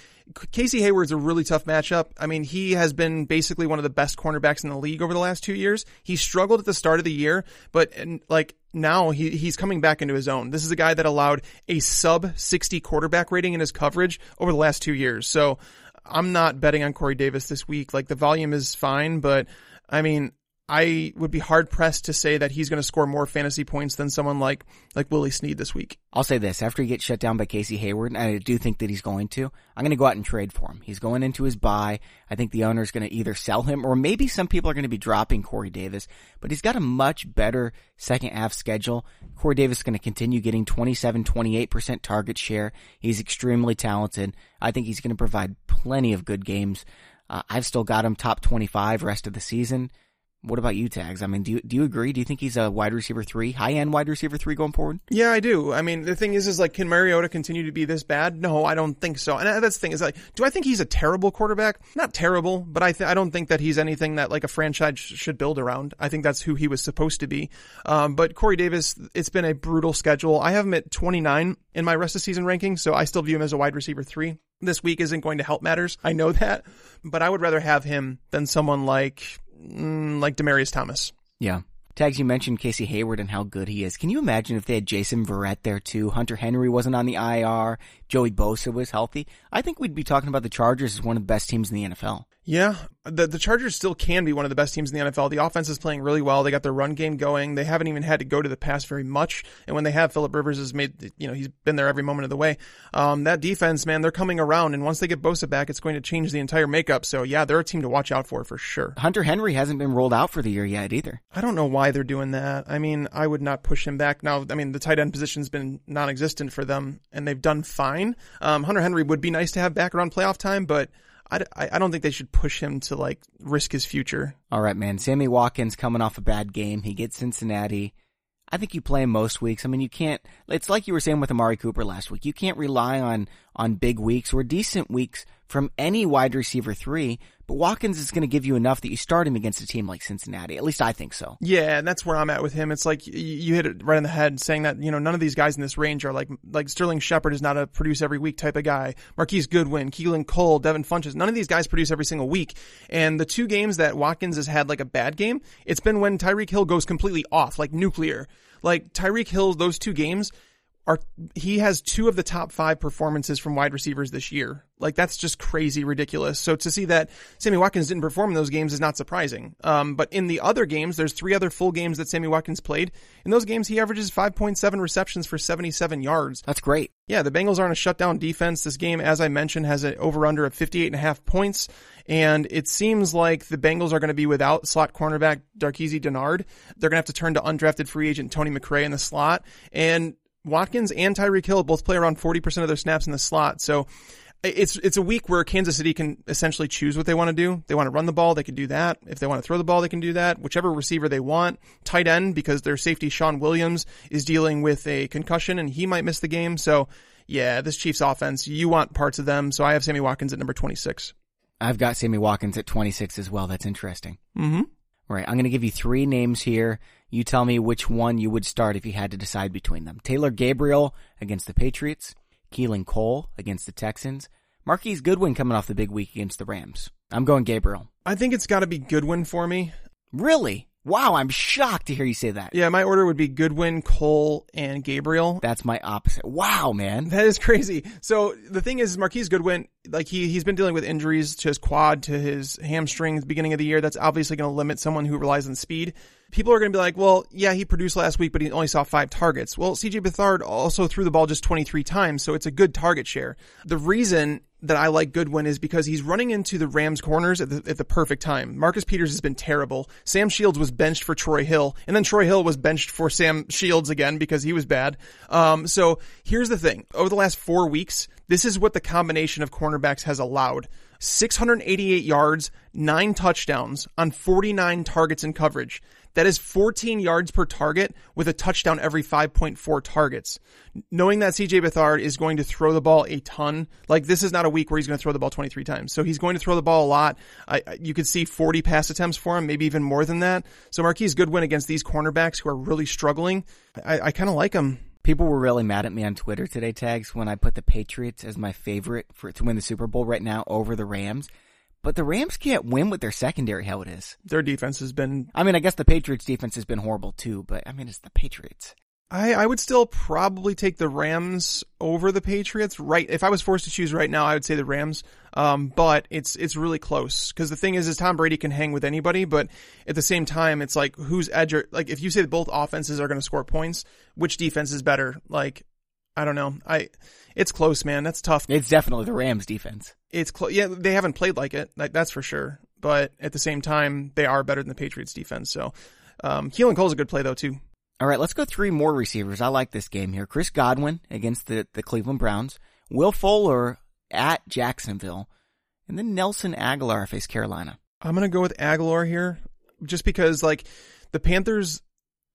Casey Hayward's a really tough matchup. I mean, he has been basically one of the best cornerbacks in the league over the last two years. He struggled at the start of the year, but like now he he's coming back into his own. This is a guy that allowed a sub sixty quarterback rating in his coverage over the last two years. So I'm not betting on Corey Davis this week. Like the volume is fine, but I mean, I would be hard pressed to say that he's going to score more fantasy points than someone like, like Willie Snead this week. I'll say this, after he gets shut down by Casey Hayward, and I do think that he's going to, I'm going to go out and trade for him. He's going into his bye. I think the owner's going to either sell him, or maybe some people are going to be dropping Corey Davis, but he's got a much better second half schedule. Corey Davis is going to continue getting twenty-seven, twenty-eight percent target share. He's extremely talented. I think he's going to provide plenty of good games. Uh, I've still got him top twenty-five rest of the season. What about you, Tags? I mean, do you, do you agree? Do you think he's a wide receiver three, high-end wide receiver three going forward? Yeah, I do. I mean, the thing is, is like, can Mariota continue to be this bad? No, I don't think so. And that's the thing is, like, do I think he's a terrible quarterback? Not terrible, but I th- I don't think that he's anything that like a franchise sh- should build around. I think that's who he was supposed to be. Um, but Corey Davis, it's been a brutal schedule. I have him at twenty-nine in my rest of season ranking, so I still view him as a wide receiver three. This week isn't going to help matters. I know that, but I would rather have him than someone like. Like Demaryius Thomas. Yeah. Tags, you mentioned Casey Hayward and how good he is. Can you imagine if they had Jason Verrett there too? Hunter Henry wasn't on the I R. Joey Bosa was healthy. I think we'd be talking about the Chargers as one of the best teams in the N F L. Yeah. The, the Chargers still can be one of the best teams in the N F L. The offense is playing really well. They got their run game going. They haven't even had to go to the pass very much. And when they have, Phillip Rivers has made, you know, he's been there every moment of the way. Um, that defense, man, they're coming around. And once they get Bosa back, it's going to change the entire makeup. So yeah, they're a team to watch out for, for sure. Hunter Henry hasn't been rolled out for the year yet either. I don't know why they're doing that. I mean, I would not push him back. Now, I mean, the tight end position's been non-existent for them and they've done fine. Um, Hunter Henry would be nice to have back around playoff time, but I, I don't think they should push him to, like, risk his future. All right, man. Sammy Watkins coming off a bad game. He gets Cincinnati. I think you play him most weeks. I mean, you can't – it's like you were saying with Amari Cooper last week. You can't rely on on big weeks or decent weeks from any wide receiver three, but Watkins is going to give you enough that you start him against a team like Cincinnati. At least I think so. Yeah, and that's where I'm at with him. It's like you hit it right on the head saying that, you know, none of these guys in this range are like – like Sterling Shepard is not a produce-every-week type of guy. Marquise Goodwin, Keelan Cole, Devin Funchess, none of these guys produce every single week. And the two games that Watkins has had like a bad game, it's been when Tyreek Hill goes completely off, like nuclear. Like Tyreek Hill, those two games – Are, he has two of the top five performances from wide receivers this year. Like, that's just crazy ridiculous. So to see that Sammy Watkins didn't perform in those games is not surprising. Um, but in the other games, there's three other full games that Sammy Watkins played. In those games, he averages five point seven receptions for seventy-seven yards. That's great. Yeah, the Bengals aren't a shutdown defense. This game, as I mentioned, has an over-under of fifty-eight point five points. And it seems like the Bengals are going to be without slot cornerback Darqueze Dennard. They're going to have to turn to undrafted free agent Tony McRae in the slot. And Watkins and Tyreek Hill both play around forty percent of their snaps in the slot. So it's it's a week where Kansas City can essentially choose what they want to do. They want to run the ball, they can do that. If they want to throw the ball, they can do that. Whichever receiver they want. Tight end, because their safety, Sean Williams, is dealing with a concussion and he might miss the game. So, yeah, this Chiefs offense, you want parts of them. So I have Sammy Watkins at number twenty-six. I've got Sammy Watkins at twenty-six as well. That's interesting. Mm-hmm. Right, I'm going to give you three names here. You tell me which one you would start if you had to decide between them. Taylor Gabriel against the Patriots, Keelan Cole against the Texans, Marquise Goodwin coming off the big week against the Rams. I'm going Gabriel. I think it's got to be Goodwin for me. Really? Wow, I'm shocked to hear you say that. Yeah, my order would be Goodwin, Cole, and Gabriel. That's my opposite. Wow, man. That is crazy. So the thing is, Marquise Goodwin, like he, he's been dealing with injuries to his quad, to his hamstrings, beginning of the year. That's obviously going to limit someone who relies on speed. People are going to be like, well, yeah, he produced last week, but he only saw five targets. Well, C J Beathard also threw the ball just twenty-three times, so it's a good target share. The reason that I like Goodwin is because he's running into the Rams' corners at the, at the perfect time. Marcus Peters has been terrible. Sam Shields was benched for Troy Hill, and then Troy Hill was benched for Sam Shields again because he was bad. Um, so here's the thing. Over the last four weeks, this is what the combination of cornerbacks has allowed. six hundred eighty-eight yards, nine touchdowns on forty-nine targets in coverage. That is fourteen yards per target with a touchdown every five point four targets. Knowing that C J Beathard is going to throw the ball a ton, like this is not a week where he's going to throw the ball twenty-three times. So he's going to throw the ball a lot. I, you could see forty pass attempts for him, maybe even more than that. So Marquise Goodwin against these cornerbacks who are really struggling, I, I kind of like him. People were really mad at me on Twitter today, Tags, when I put the Patriots as my favorite for to win the Super Bowl right now over the Rams. But the Rams can't win with their secondary how it is. Their defense has been... I mean, I guess the Patriots' defense has been horrible too, but I mean, it's the Patriots. I, I would still probably take the Rams over the Patriots. Right. If I was forced to choose right now, I would say the Rams. Um, but it's, it's really close. Cause the thing is, is Tom Brady can hang with anybody, but at the same time, it's like, who's edge or, like, if you say that both offenses are going to score points, which defense is better? Like, I don't know. I, it's close, man. That's tough. It's definitely the Rams defense. It's close. Yeah. They haven't played like it. Like, that's for sure. But at the same time, they are better than the Patriots defense. So, um, Keelan Cole's a good play though, too. All right, let's go three more receivers. I like this game here. Chris Godwin against the, the Cleveland Browns. Will Fuller at Jacksonville. And then Nelson Aguilar face Carolina. I'm going to go with Aguilar here just because, like, the Panthers,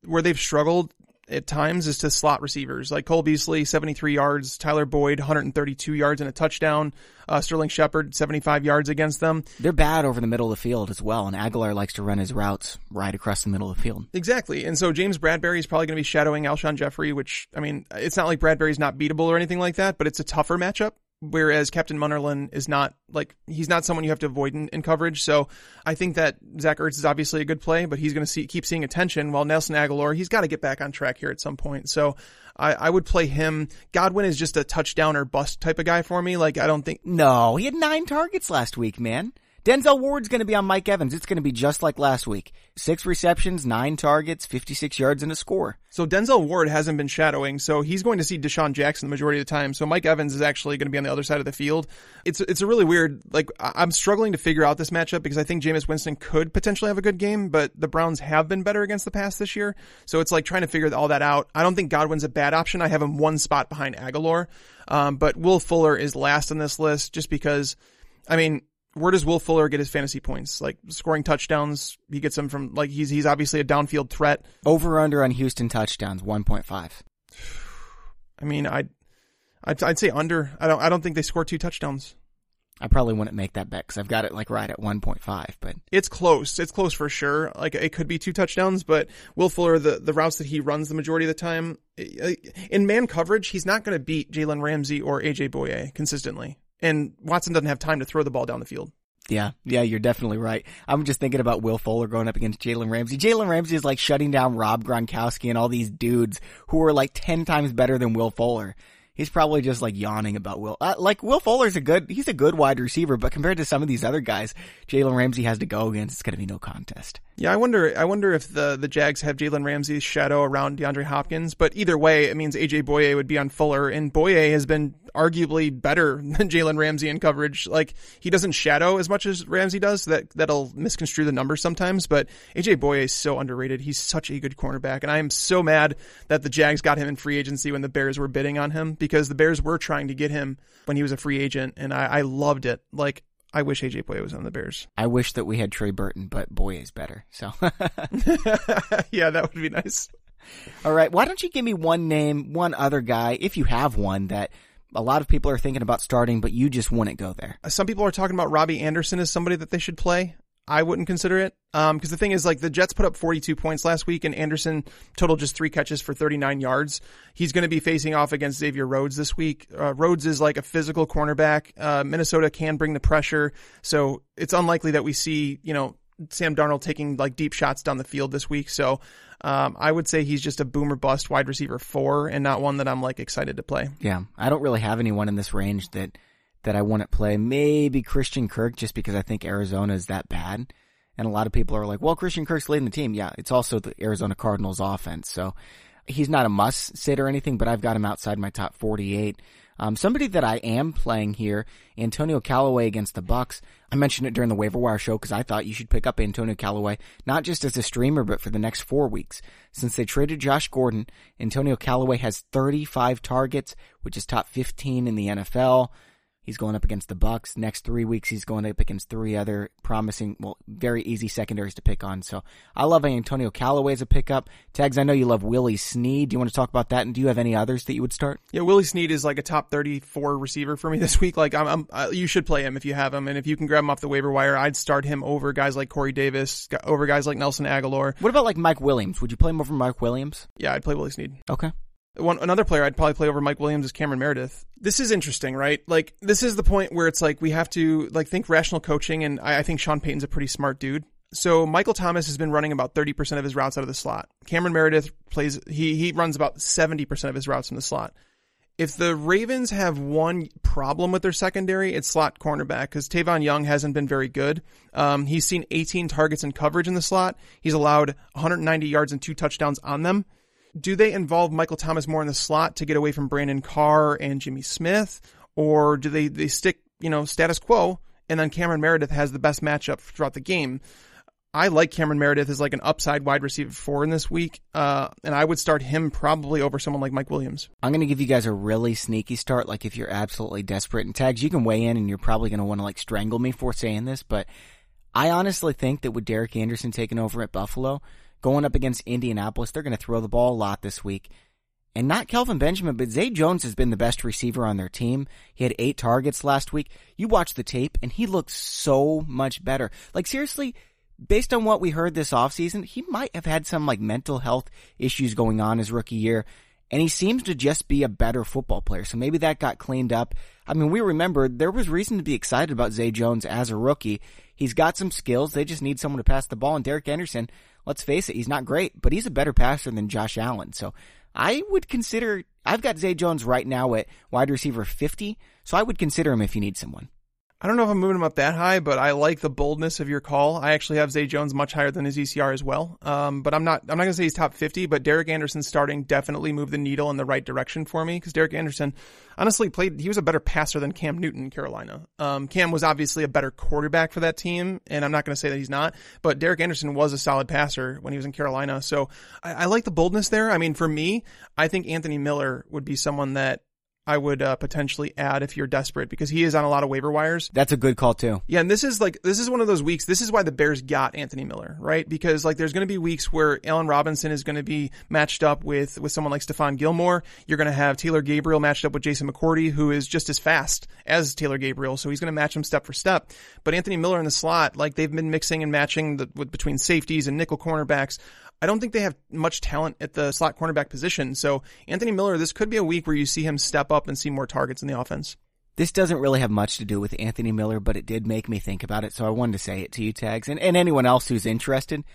where they've struggled at times is to slot receivers. Like Cole Beasley, seventy-three yards. Tyler Boyd, one hundred thirty-two yards and a touchdown. Uh, Sterling Shepard, seventy-five yards against them. They're bad over the middle of the field as well, and Aguilar likes to run his routes right across the middle of the field. Exactly, and so James Bradbury is probably going to be shadowing Alshon Jeffrey, which, I mean, it's not like Bradbury's not beatable or anything like that, but it's a tougher matchup, whereas Captain Munnerlyn is not, like, he's not someone you have to avoid in, in coverage. So I think that Zach Ertz is obviously a good play, but he's going to see, keep seeing attention, while Nelson Aguilar, he's got to get back on track here at some point. So I, I would play him. Godwin is just a touchdown or bust type of guy for me. Like, I don't think... No, he had nine targets last week, man. Denzel Ward's going to be on Mike Evans. It's going to be just like last week. Six receptions, nine targets, fifty-six yards, and a score. So Denzel Ward hasn't been shadowing, so he's going to see Deshaun Jackson the majority of the time. So Mike Evans is actually going to be on the other side of the field. It's it's a really weird, like, I'm struggling to figure out this matchup because I think Jameis Winston could potentially have a good game, but the Browns have been better against the pass this year. So it's like trying to figure all that out. I don't think Godwin's a bad option. I have him one spot behind Aguilar. Um, but Will Fuller is last on this list just because, I mean, where does Will Fuller get his fantasy points? Like scoring touchdowns, he gets them from, like, he's he's obviously a downfield threat. Over under on Houston touchdowns, one point five. I mean, I'd, I'd I'd say under. I don't I don't think they score two touchdowns. I probably wouldn't make that bet because I've got it like right at one point five, but it's close. It's close for sure. Like it could be two touchdowns, but Will Fuller, the, the routes that he runs the majority of the time in man coverage, he's not going to beat Jalen Ramsey or A J Boye consistently. And Watson doesn't have time to throw the ball down the field. Yeah, yeah, you're definitely right. I'm just thinking about Will Fuller going up against Jalen Ramsey. Jalen Ramsey is like shutting down Rob Gronkowski and all these dudes who are like ten times better than Will Fuller. He's probably just like yawning about Will. Uh, like Will Fuller's a good, he's a good wide receiver, but compared to some of these other guys, Jalen Ramsey has to go against. It's going to be no contest. Yeah, I wonder, I wonder if the, the Jags have Jalen Ramsey's shadow around DeAndre Hopkins, but either way, it means A J Boye would be on Fuller, and Boye has been arguably better than Jalen Ramsey in coverage. Like, he doesn't shadow as much as Ramsey does, so that, that'll misconstrue the numbers sometimes, but A J Boye is so underrated. He's such a good cornerback, and I am so mad that the Jags got him in free agency when the Bears were bidding on him, because the Bears were trying to get him when he was a free agent, and I, I loved it. Like, I wish A J Boye was on the Bears. I wish that we had Trey Burton, but Boye is better. So, yeah, that would be nice. All right. Why don't you give me one name, one other guy, if you have one, that a lot of people are thinking about starting, but you just wouldn't go there. Some people are talking about Robbie Anderson as somebody that they should play. I wouldn't consider it. Um, because the thing is, like, the Jets put up forty-two points last week, and Anderson totaled just three catches for thirty-nine yards. He's going to be facing off against Xavier Rhodes this week. Uh, Rhodes is like a physical cornerback. Uh, Minnesota can bring the pressure. So it's unlikely that we see, you know, Sam Darnold taking like deep shots down the field this week. So, um, I would say he's just a boom or bust wide receiver four and not one that I'm like excited to play. Yeah. I don't really have anyone in this range that, that I want to play. Maybe Christian Kirk, just because I think Arizona is that bad. And a lot of people are like, well, Christian Kirk's leading the team. Yeah, it's also the Arizona Cardinals offense. So he's not a must-sit or anything, but I've got him outside my top forty-eight. Um, somebody that I am playing here, Antonio Callaway against the Bucks. I mentioned it during the waiver wire show because I thought you should pick up Antonio Callaway, not just as a streamer, but for the next four weeks. Since they traded Josh Gordon, Antonio Callaway has thirty-five targets, which is top fifteen in the N F L. He's going up against the Bucks. Next three weeks, he's going up against three other promising, well, very easy secondaries to pick on. So I love Antonio Callaway as a pickup. Tags, I know you love Willie Snead. Do you want to talk about that? And do you have any others that you would start? Yeah, Willie Snead is like a top thirty-four receiver for me this week. Like, I'm, I'm I, you should play him if you have him. And if you can grab him off the waiver wire, I'd start him over guys like Corey Davis, over guys like Nelson Aguilar. What about like Mike Williams? Would you play him over Mike Williams? Yeah, I'd play Willie Snead. Okay. One, another player I'd probably play over Mike Williams is Cameron Meredith. This is interesting, right? Like, this is the point where it's like we have to like think rational coaching, and I, I think Sean Payton's a pretty smart dude. So Michael Thomas has been running about thirty percent of his routes out of the slot. Cameron Meredith plays, he, he runs about seventy percent of his routes in the slot. If the Ravens have one problem with their secondary, it's slot cornerback, because Tavon Young hasn't been very good. Um, he's seen eighteen targets in coverage in the slot. He's allowed one hundred ninety yards and two touchdowns on them. Do they involve Michael Thomas more in the slot to get away from Brandon Carr and Jimmy Smith? Or do they, they stick, you know, status quo, and then Cameron Meredith has the best matchup throughout the game? I like Cameron Meredith as like an upside wide receiver four in this week, uh, and I would start him probably over someone like Mike Williams. I'm going to give you guys a really sneaky start, like if you're absolutely desperate. And Tags, you can weigh in, and you're probably going to want to like strangle me for saying this, but I honestly think that with Derek Anderson taking over at Buffalo, going up against Indianapolis, they're going to throw the ball a lot this week. And not Kelvin Benjamin, but Zay Jones has been the best receiver on their team. He had eight targets last week. You watch the tape, and he looks so much better. Like, seriously, based on what we heard this offseason, he might have had some, like, mental health issues going on his rookie year. And he seems to just be a better football player. So maybe that got cleaned up. I mean, we remember there was reason to be excited about Zay Jones as a rookie. He's got some skills. They just need someone to pass the ball. And Derek Anderson, let's face it, he's not great, but he's a better passer than Josh Allen. So I would consider, I've got Zay Jones right now at wide receiver fifty, so I would consider him if you need someone. I don't know if I'm moving him up that high, but I like the boldness of your call. I actually have Zay Jones much higher than his E C R as well. Um, but I'm not, I'm not going to say he's top fifty, but Derek Anderson starting definitely moved the needle in the right direction for me, because Derek Anderson honestly played, he was a better passer than Cam Newton in Carolina. Um, Cam was obviously a better quarterback for that team, and I'm not going to say that he's not, but Derek Anderson was a solid passer when he was in Carolina. So I, I like the boldness there. I mean, for me, I think Anthony Miller would be someone that I would uh, potentially add if you're desperate, because he is on a lot of waiver wires. That's a good call too. Yeah, and this is like this is one of those weeks. This is why the Bears got Anthony Miller, right? Because like there's going to be weeks where Allen Robinson is going to be matched up with with someone like Stephon Gilmore. You're going to have Taylor Gabriel matched up with Jason McCourty, who is just as fast as Taylor Gabriel, so he's going to match him step for step. But Anthony Miller in the slot, like they've been mixing and matching the, with, between safeties and nickel cornerbacks. I don't think they have much talent at the slot cornerback position. So Anthony Miller, this could be a week where you see him step up and see more targets in the offense. This doesn't really have much to do with Anthony Miller, but it did make me think about it. So I wanted to say it to you, Tags, and, and anyone else who's interested.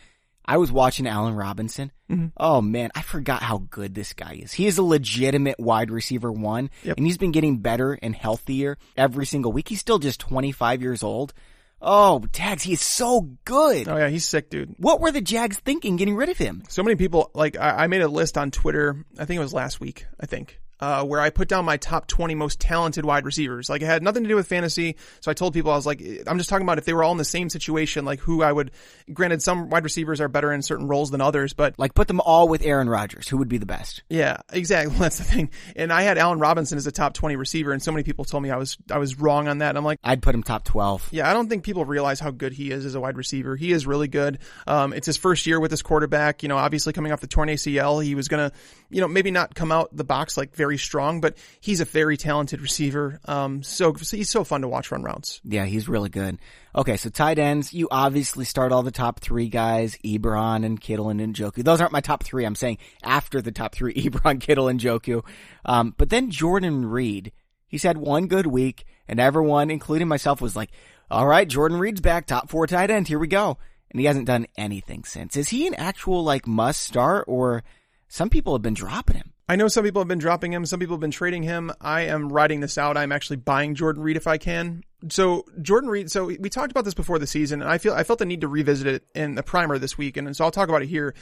I was watching Allen Robinson. Mm-hmm. Oh, man, I forgot how good this guy is. He is a legitimate wide receiver one, yep. And he's been getting better and healthier every single week. He's still just twenty-five years old. Oh, Tags, he is so good. Oh, yeah, he's sick, dude. What were the Jags thinking getting rid of him? So many people, like, I, I made a list on Twitter, I think it was last week, I think, uh, where I put down my top twenty most talented wide receivers. Like, it had nothing to do with fantasy, so I told people, I was like, I'm just talking about if they were all in the same situation, like, who I would, granted, some wide receivers are better in certain roles than others, but... Like, put them all with Aaron Rodgers, who would be the best? Yeah, exactly, well, that's the thing. And I had Allen Robinson as a top twenty receiver, and so many people told me I was I was wrong on that, and I'm like... I'd put him top twelve. Yeah, I don't think people realize how good he is as a wide receiver. He is really good. Um, it's his first year with his quarterback, you know, obviously coming off the torn A C L, he was gonna, you know, maybe not come out the box, like, very very strong, but he's a very talented receiver. Um, so, so he's so fun to watch run routes. Yeah, he's really good. Okay, so tight ends, you obviously start all the top three guys, Ebron and Kittle and Njoku. Those aren't my top three. I'm saying after the top three, Ebron, Kittle, and Njoku. Um, but then Jordan Reed, he's had one good week, and everyone, including myself, was like, all right, Jordan Reed's back, top four tight end, here we go. And he hasn't done anything since. Is he an actual, like, must start, or some people have been dropping him? I know some people have been dropping him. Some people have been trading him. I am riding this out. I'm actually buying Jordan Reed if I can. So Jordan Reed, so we talked about this before the season, and I feel I felt the need to revisit it in the primer this week, and so I'll talk about it here.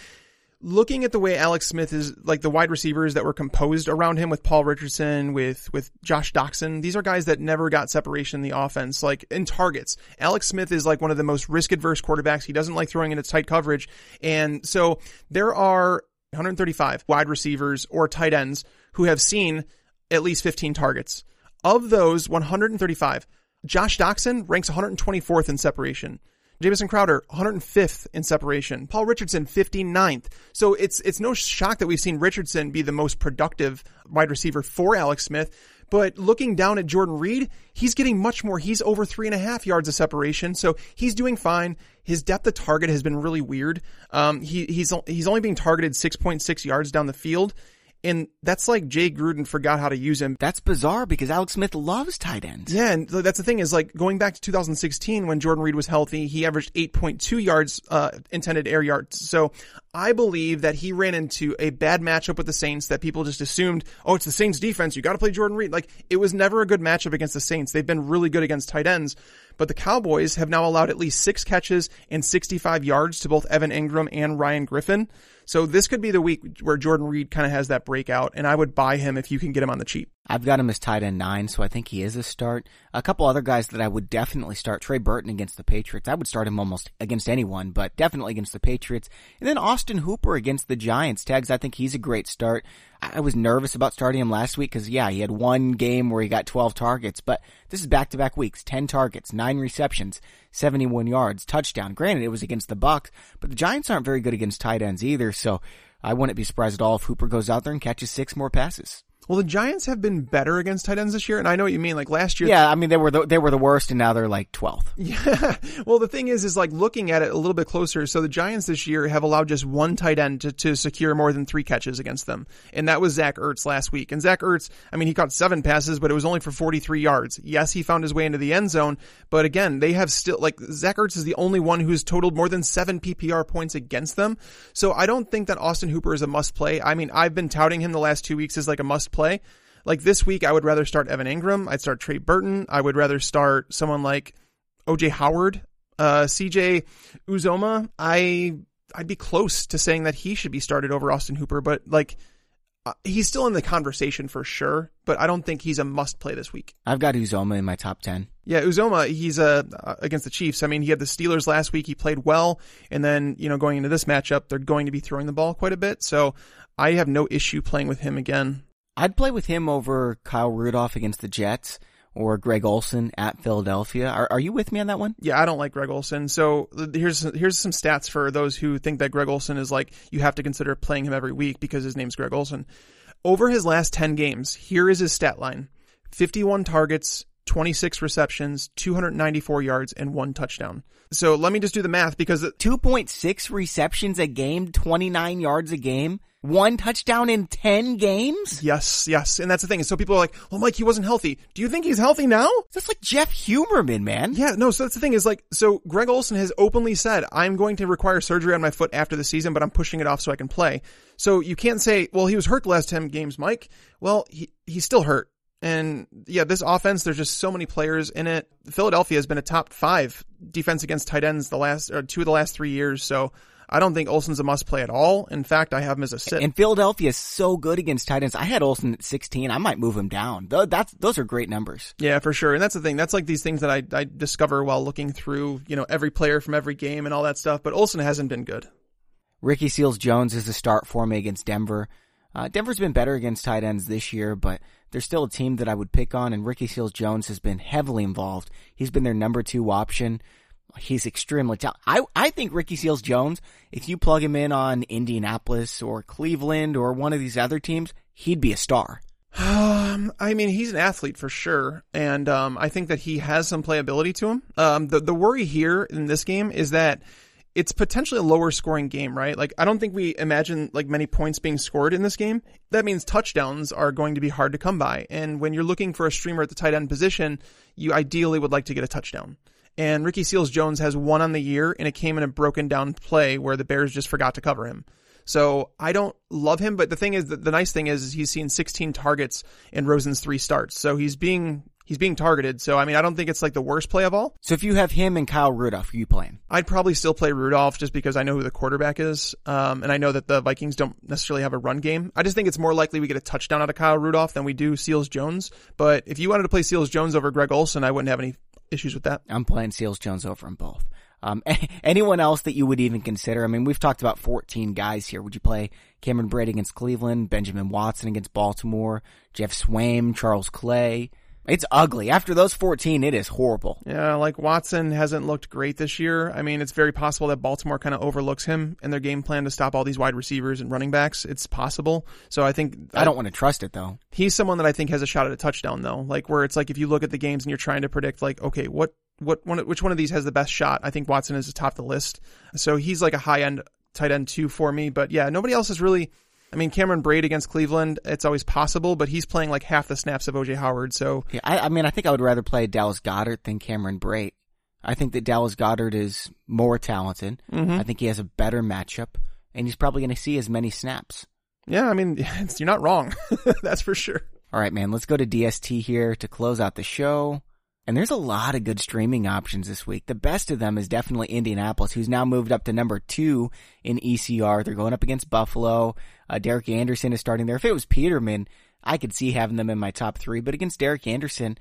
Looking at the way Alex Smith is, like the wide receivers that were composed around him with Paul Richardson, with, with Josh Doxson, these are guys that never got separation in the offense, like in targets. Alex Smith is like one of the most risk adverse quarterbacks. He doesn't like throwing into tight coverage. And so there are one hundred thirty-five wide receivers or tight ends who have seen at least fifteen targets. Of those one hundred thirty-five, Josh Doxson ranks one hundred twenty-fourth in separation. Jamison Crowder, one hundred fifth in separation. Paul Richardson, fifty-ninth. So it's it's no shock that we've seen Richardson be the most productive wide receiver for Alex Smith. But looking down at Jordan Reed, he's getting much more. He's over three and a half yards of separation. So he's doing fine. His depth of target has been really weird. Um, he he's he's only being targeted six point six yards down the field. And that's like Jay Gruden forgot how to use him. That's bizarre because Alex Smith loves tight ends. Yeah, and that's the thing is like going back to two thousand sixteen when Jordan Reed was healthy, he averaged eight point two yards uh intended air yards. So I believe that he ran into a bad matchup with the Saints that people just assumed, oh, it's the Saints defense. You got to play Jordan Reed. Like it was never a good matchup against the Saints. They've been really good against tight ends. But the Cowboys have now allowed at least six catches and sixty-five yards to both Evan Ingram and Ryan Griffin. So this could be the week where Jordan Reed kind of has that breakout, and I would buy him if you can get him on the cheap. I've got him as tight end nine, so I think he is a start. A couple other guys that I would definitely start, Trey Burton against the Patriots. I would start him almost against anyone, but definitely against the Patriots. And then Austin Hooper against the Giants. Tags, I think he's a great start. I was nervous about starting him last week because, yeah, he had one game where he got twelve targets, but this is back-to-back weeks, ten targets, nine receptions, seventy-one yards, touchdown. Granted, it was against the Bucs, but the Giants aren't very good against tight ends either, so I wouldn't be surprised at all if Hooper goes out there and catches six more passes. Well, the Giants have been better against tight ends this year, and I know what you mean. Like last year, yeah, I mean they were the, they were the worst, and now they're like twelfth. Yeah. Well, the thing is, is like looking at it a little bit closer. So the Giants this year have allowed just one tight end to, to secure more than three catches against them, and that was Zach Ertz last week. And Zach Ertz, I mean, he caught seven passes, but it was only for forty-three yards. Yes, he found his way into the end zone, but again, they have still like Zach Ertz is the only one who's totaled more than seven P P R points against them. So I don't think that Austin Hooper is a must play. I mean, I've been touting him the last two weeks as like a must play. play. Like this week, I would rather start Evan Ingram. I'd start Trey Burton. I would rather start someone like O J Howard, uh, C J Uzoma. I, I'd be close to saying that he should be started over Austin Hooper, but like uh, he's still in the conversation for sure, but I don't think he's a must play this week. I've got Uzoma in my top ten. Yeah, Uzoma, he's uh, against the Chiefs. I mean, he had the Steelers last week. He played well. And then, you know, going into this matchup, they're going to be throwing the ball quite a bit. So I have no issue playing with him again. I'd play with him over Kyle Rudolph against the Jets or Greg Olsen at Philadelphia. Are, are you with me on that one? Yeah, I don't like Greg Olsen. So here's here's some stats for those who think that Greg Olsen is like, you have to consider playing him every week because his name's Greg Olsen. Over his last ten games, here is his stat line. fifty-one targets, twenty-six receptions, two hundred ninety-four yards, and one touchdown. So let me just do the math because... The- two point six receptions a game, twenty-nine yards a game? One touchdown in ten games? Yes, yes. And that's the thing. So people are like, oh, Mike, he wasn't healthy. Do you think he's healthy now? That's like Jeff Huberman, man. Yeah, no, so that's the thing is like, so Greg Olsen has openly said, I'm going to require surgery on my foot after the season, but I'm pushing it off so I can play. So you can't say, well, he was hurt the last ten games, Mike. Well, he he's still hurt. And yeah, this offense, there's just so many players in it. Philadelphia has been a top five defense against tight ends the last, or two of the last three years. So I don't think Olsen's a must play at all. In fact, I have him as a sit. And Philadelphia is so good against tight ends. I had Olsen at sixteen. I might move him down. That's, those are great numbers. Yeah, for sure. And that's the thing. That's like these things that I, I discover while looking through, you know, every player from every game and all that stuff. But Olsen hasn't been good. Ricky Seals-Jones is a start for me against Denver. Uh, Denver's been better against tight ends this year, but they're still a team that I would pick on. And Ricky Seals-Jones has been heavily involved. He's been their number two option. He's extremely talented. I, I think Ricky Seals-Jones, if you plug him in on Indianapolis or Cleveland or one of these other teams, he'd be a star. Um, I mean, he's an athlete for sure, and um, I think that he has some playability to him. Um, the the worry here in this game is that it's potentially a lower scoring game, right? Like, I don't think we imagine like many points being scored in this game. That means touchdowns are going to be hard to come by. And when you're looking for a streamer at the tight end position, you ideally would like to get a touchdown. And Ricky Seals-Jones has one on the year, and it came in a broken down play where the Bears just forgot to cover him. So I don't love him, but the thing is, the, the nice thing is, is he's seen sixteen targets in Rosen's three starts. So he's being... He's being targeted, so I mean, I don't think it's like the worst play of all. So if you have him and Kyle Rudolph, who are you playing? I'd probably still play Rudolph just because I know who the quarterback is, um, and I know that the Vikings don't necessarily have a run game. I just think it's more likely we get a touchdown out of Kyle Rudolph than we do Seals-Jones. But if you wanted to play Seals-Jones over Greg Olsen, I wouldn't have any issues with that. I'm playing Seals-Jones over them both. Um, anyone else that you would even consider? I mean, we've talked about fourteen guys here. Would you play Cameron Brate against Cleveland, Benjamin Watson against Baltimore, Jeff Swaim, Charles Clay? It's ugly. After those fourteen, it is horrible. Yeah, like Watson hasn't looked great this year. I mean, it's very possible that Baltimore kind of overlooks him and their game plan to stop all these wide receivers and running backs. It's possible. So I think... I, I don't want to trust it, though. He's someone that I think has a shot at a touchdown, though. Like, where it's like if you look at the games and you're trying to predict, like, okay, what, what, one, which one of these has the best shot? I think Watson is atop the list. So he's like a high-end tight end two for me. But yeah, nobody else is really... I mean, Cameron Brate against Cleveland, it's always possible, but he's playing like half the snaps of O J. Howard, so... Yeah, I, I mean, I think I would rather play Dallas Goedert than Cameron Brate. I think that Dallas Goedert is more talented. Mm-hmm. I think he has a better matchup, and he's probably going to see as many snaps. Yeah, I mean, it's, you're not wrong. That's for sure. All right, man, let's go to D S T here to close out the show. And there's a lot of good streaming options this week. The best of them is definitely Indianapolis, who's now moved up to number two in E C R. They're going up against Buffalo. Uh, Derek Anderson is starting there. If it was Peterman, I could see having them in my top three. But against Derek Anderson,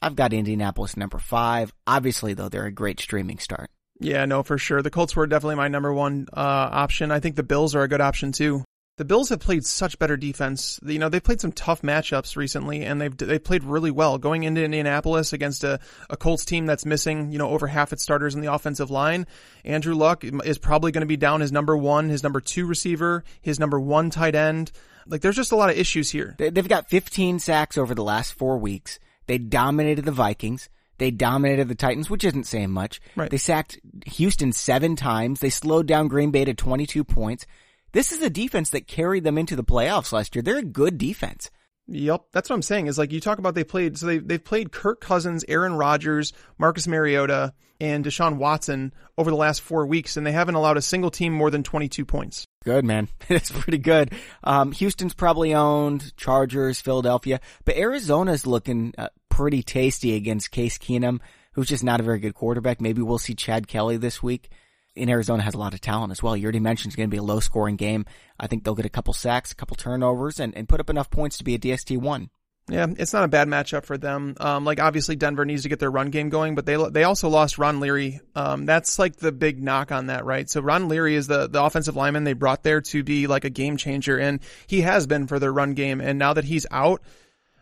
I've got Indianapolis number five. Obviously, though, they're a great streaming start. Yeah, no, for sure. The Colts were definitely my number one uh, option. I think the Bills are a good option, too. The Bills have played such better defense. You know, they've played some tough matchups recently, and they've they played really well. Going into Indianapolis against a, a Colts team that's missing, you know, over half its starters in the offensive line, Andrew Luck is probably going to be down his number one, his number two receiver, his number one tight end. Like, there's just a lot of issues here. They've got fifteen sacks over the last four weeks. They dominated the Vikings. They dominated the Titans, which isn't saying much. Right. They sacked Houston seven times. They slowed down Green Bay to twenty-two points. This is a defense that carried them into the playoffs last year. They're a good defense. Yep. That's what I'm saying is, like, you talk about they played, so they, they've played Kirk Cousins, Aaron Rodgers, Marcus Mariota, and Deshaun Watson over the last four weeks, and they haven't allowed a single team more than twenty-two points. Good, man. That's pretty good. Um, Houston's probably owned, Chargers, Philadelphia, but Arizona's looking uh, pretty tasty against Case Keenum, who's just not a very good quarterback. Maybe we'll see Chad Kelly this week. In Arizona has a lot of talent as well. You already mentioned it's going to be a low-scoring game. I think they'll get a couple sacks, a couple turnovers, and, and put up enough points to be a D S T one. Yeah, it's not a bad matchup for them. Um, like, obviously, Denver needs to get their run game going, but they they also lost Ron Leary. Um, that's, like, the big knock on that, right? So Ron Leary is the, the offensive lineman they brought there to be, like, a game-changer, and he has been for their run game. And now that he's out,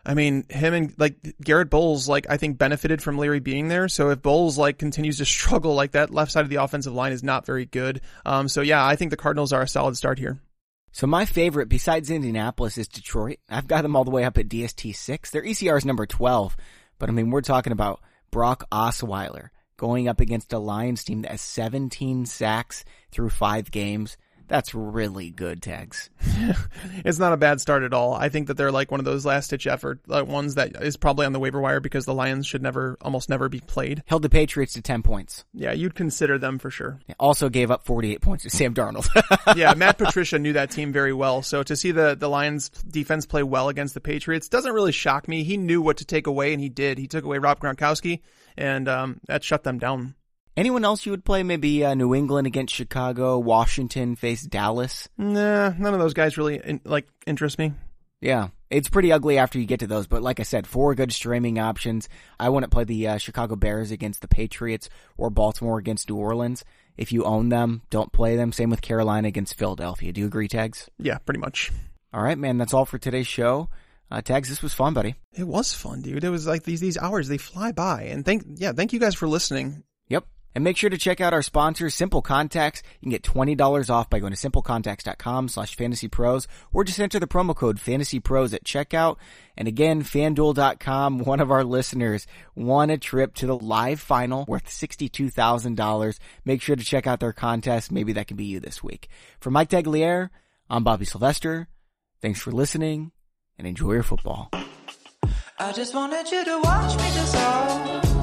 I mean, him and, like, Garrett Bowles, like, I think benefited from Leary being there. So if Bowles, like, continues to struggle, like, that left side of the offensive line is not very good. Um, so yeah, I think the Cardinals are a solid start here. So my favorite, besides Indianapolis, is Detroit. I've got them all the way up at D S T six. Their E C R is number twelve. But I mean, we're talking about Brock Osweiler going up against a Lions team that has seventeen sacks through five games. That's really good, Tags. It's not a bad start at all. I think that they're like one of those last-ditch effort like ones that is probably on the waiver wire because the Lions should never, almost never be played. Held the Patriots to ten points. Yeah, you'd consider them for sure. Also gave up forty-eight points to Sam Darnold. Yeah, Matt Patricia knew that team very well. So to see the, the Lions defense play well against the Patriots doesn't really shock me. He knew what to take away, and he did. He took away Rob Gronkowski, and um, that shut them down. Anyone else you would play? Maybe uh, New England against Chicago, Washington face Dallas? Nah, none of those guys really, in, like, interest me. Yeah, it's pretty ugly after you get to those. But like I said, four good streaming options. I wouldn't play the uh, Chicago Bears against the Patriots or Baltimore against New Orleans. If you own them, don't play them. Same with Carolina against Philadelphia. Do you agree, Tags? Yeah, pretty much. All right, man. That's all for today's show. Uh, Tags, this was fun, buddy. It was fun, dude. It was like these, these hours, they fly by. And thank, yeah, thank you guys for listening. Yep. And make sure to check out our sponsor, Simple Contacts. You can get twenty dollars off by going to simplecontacts.com slash fantasypros, or just enter the promo code fantasypros at checkout. And again, FanDuel dot com, one of our listeners, won a trip to the live final worth sixty-two thousand dollars. Make sure to check out their contest. Maybe that can be you this week. For Mike Tagliere, I'm Bobby Sylvester. Thanks for listening, and enjoy your football. I just wanted you to watch me dissolve.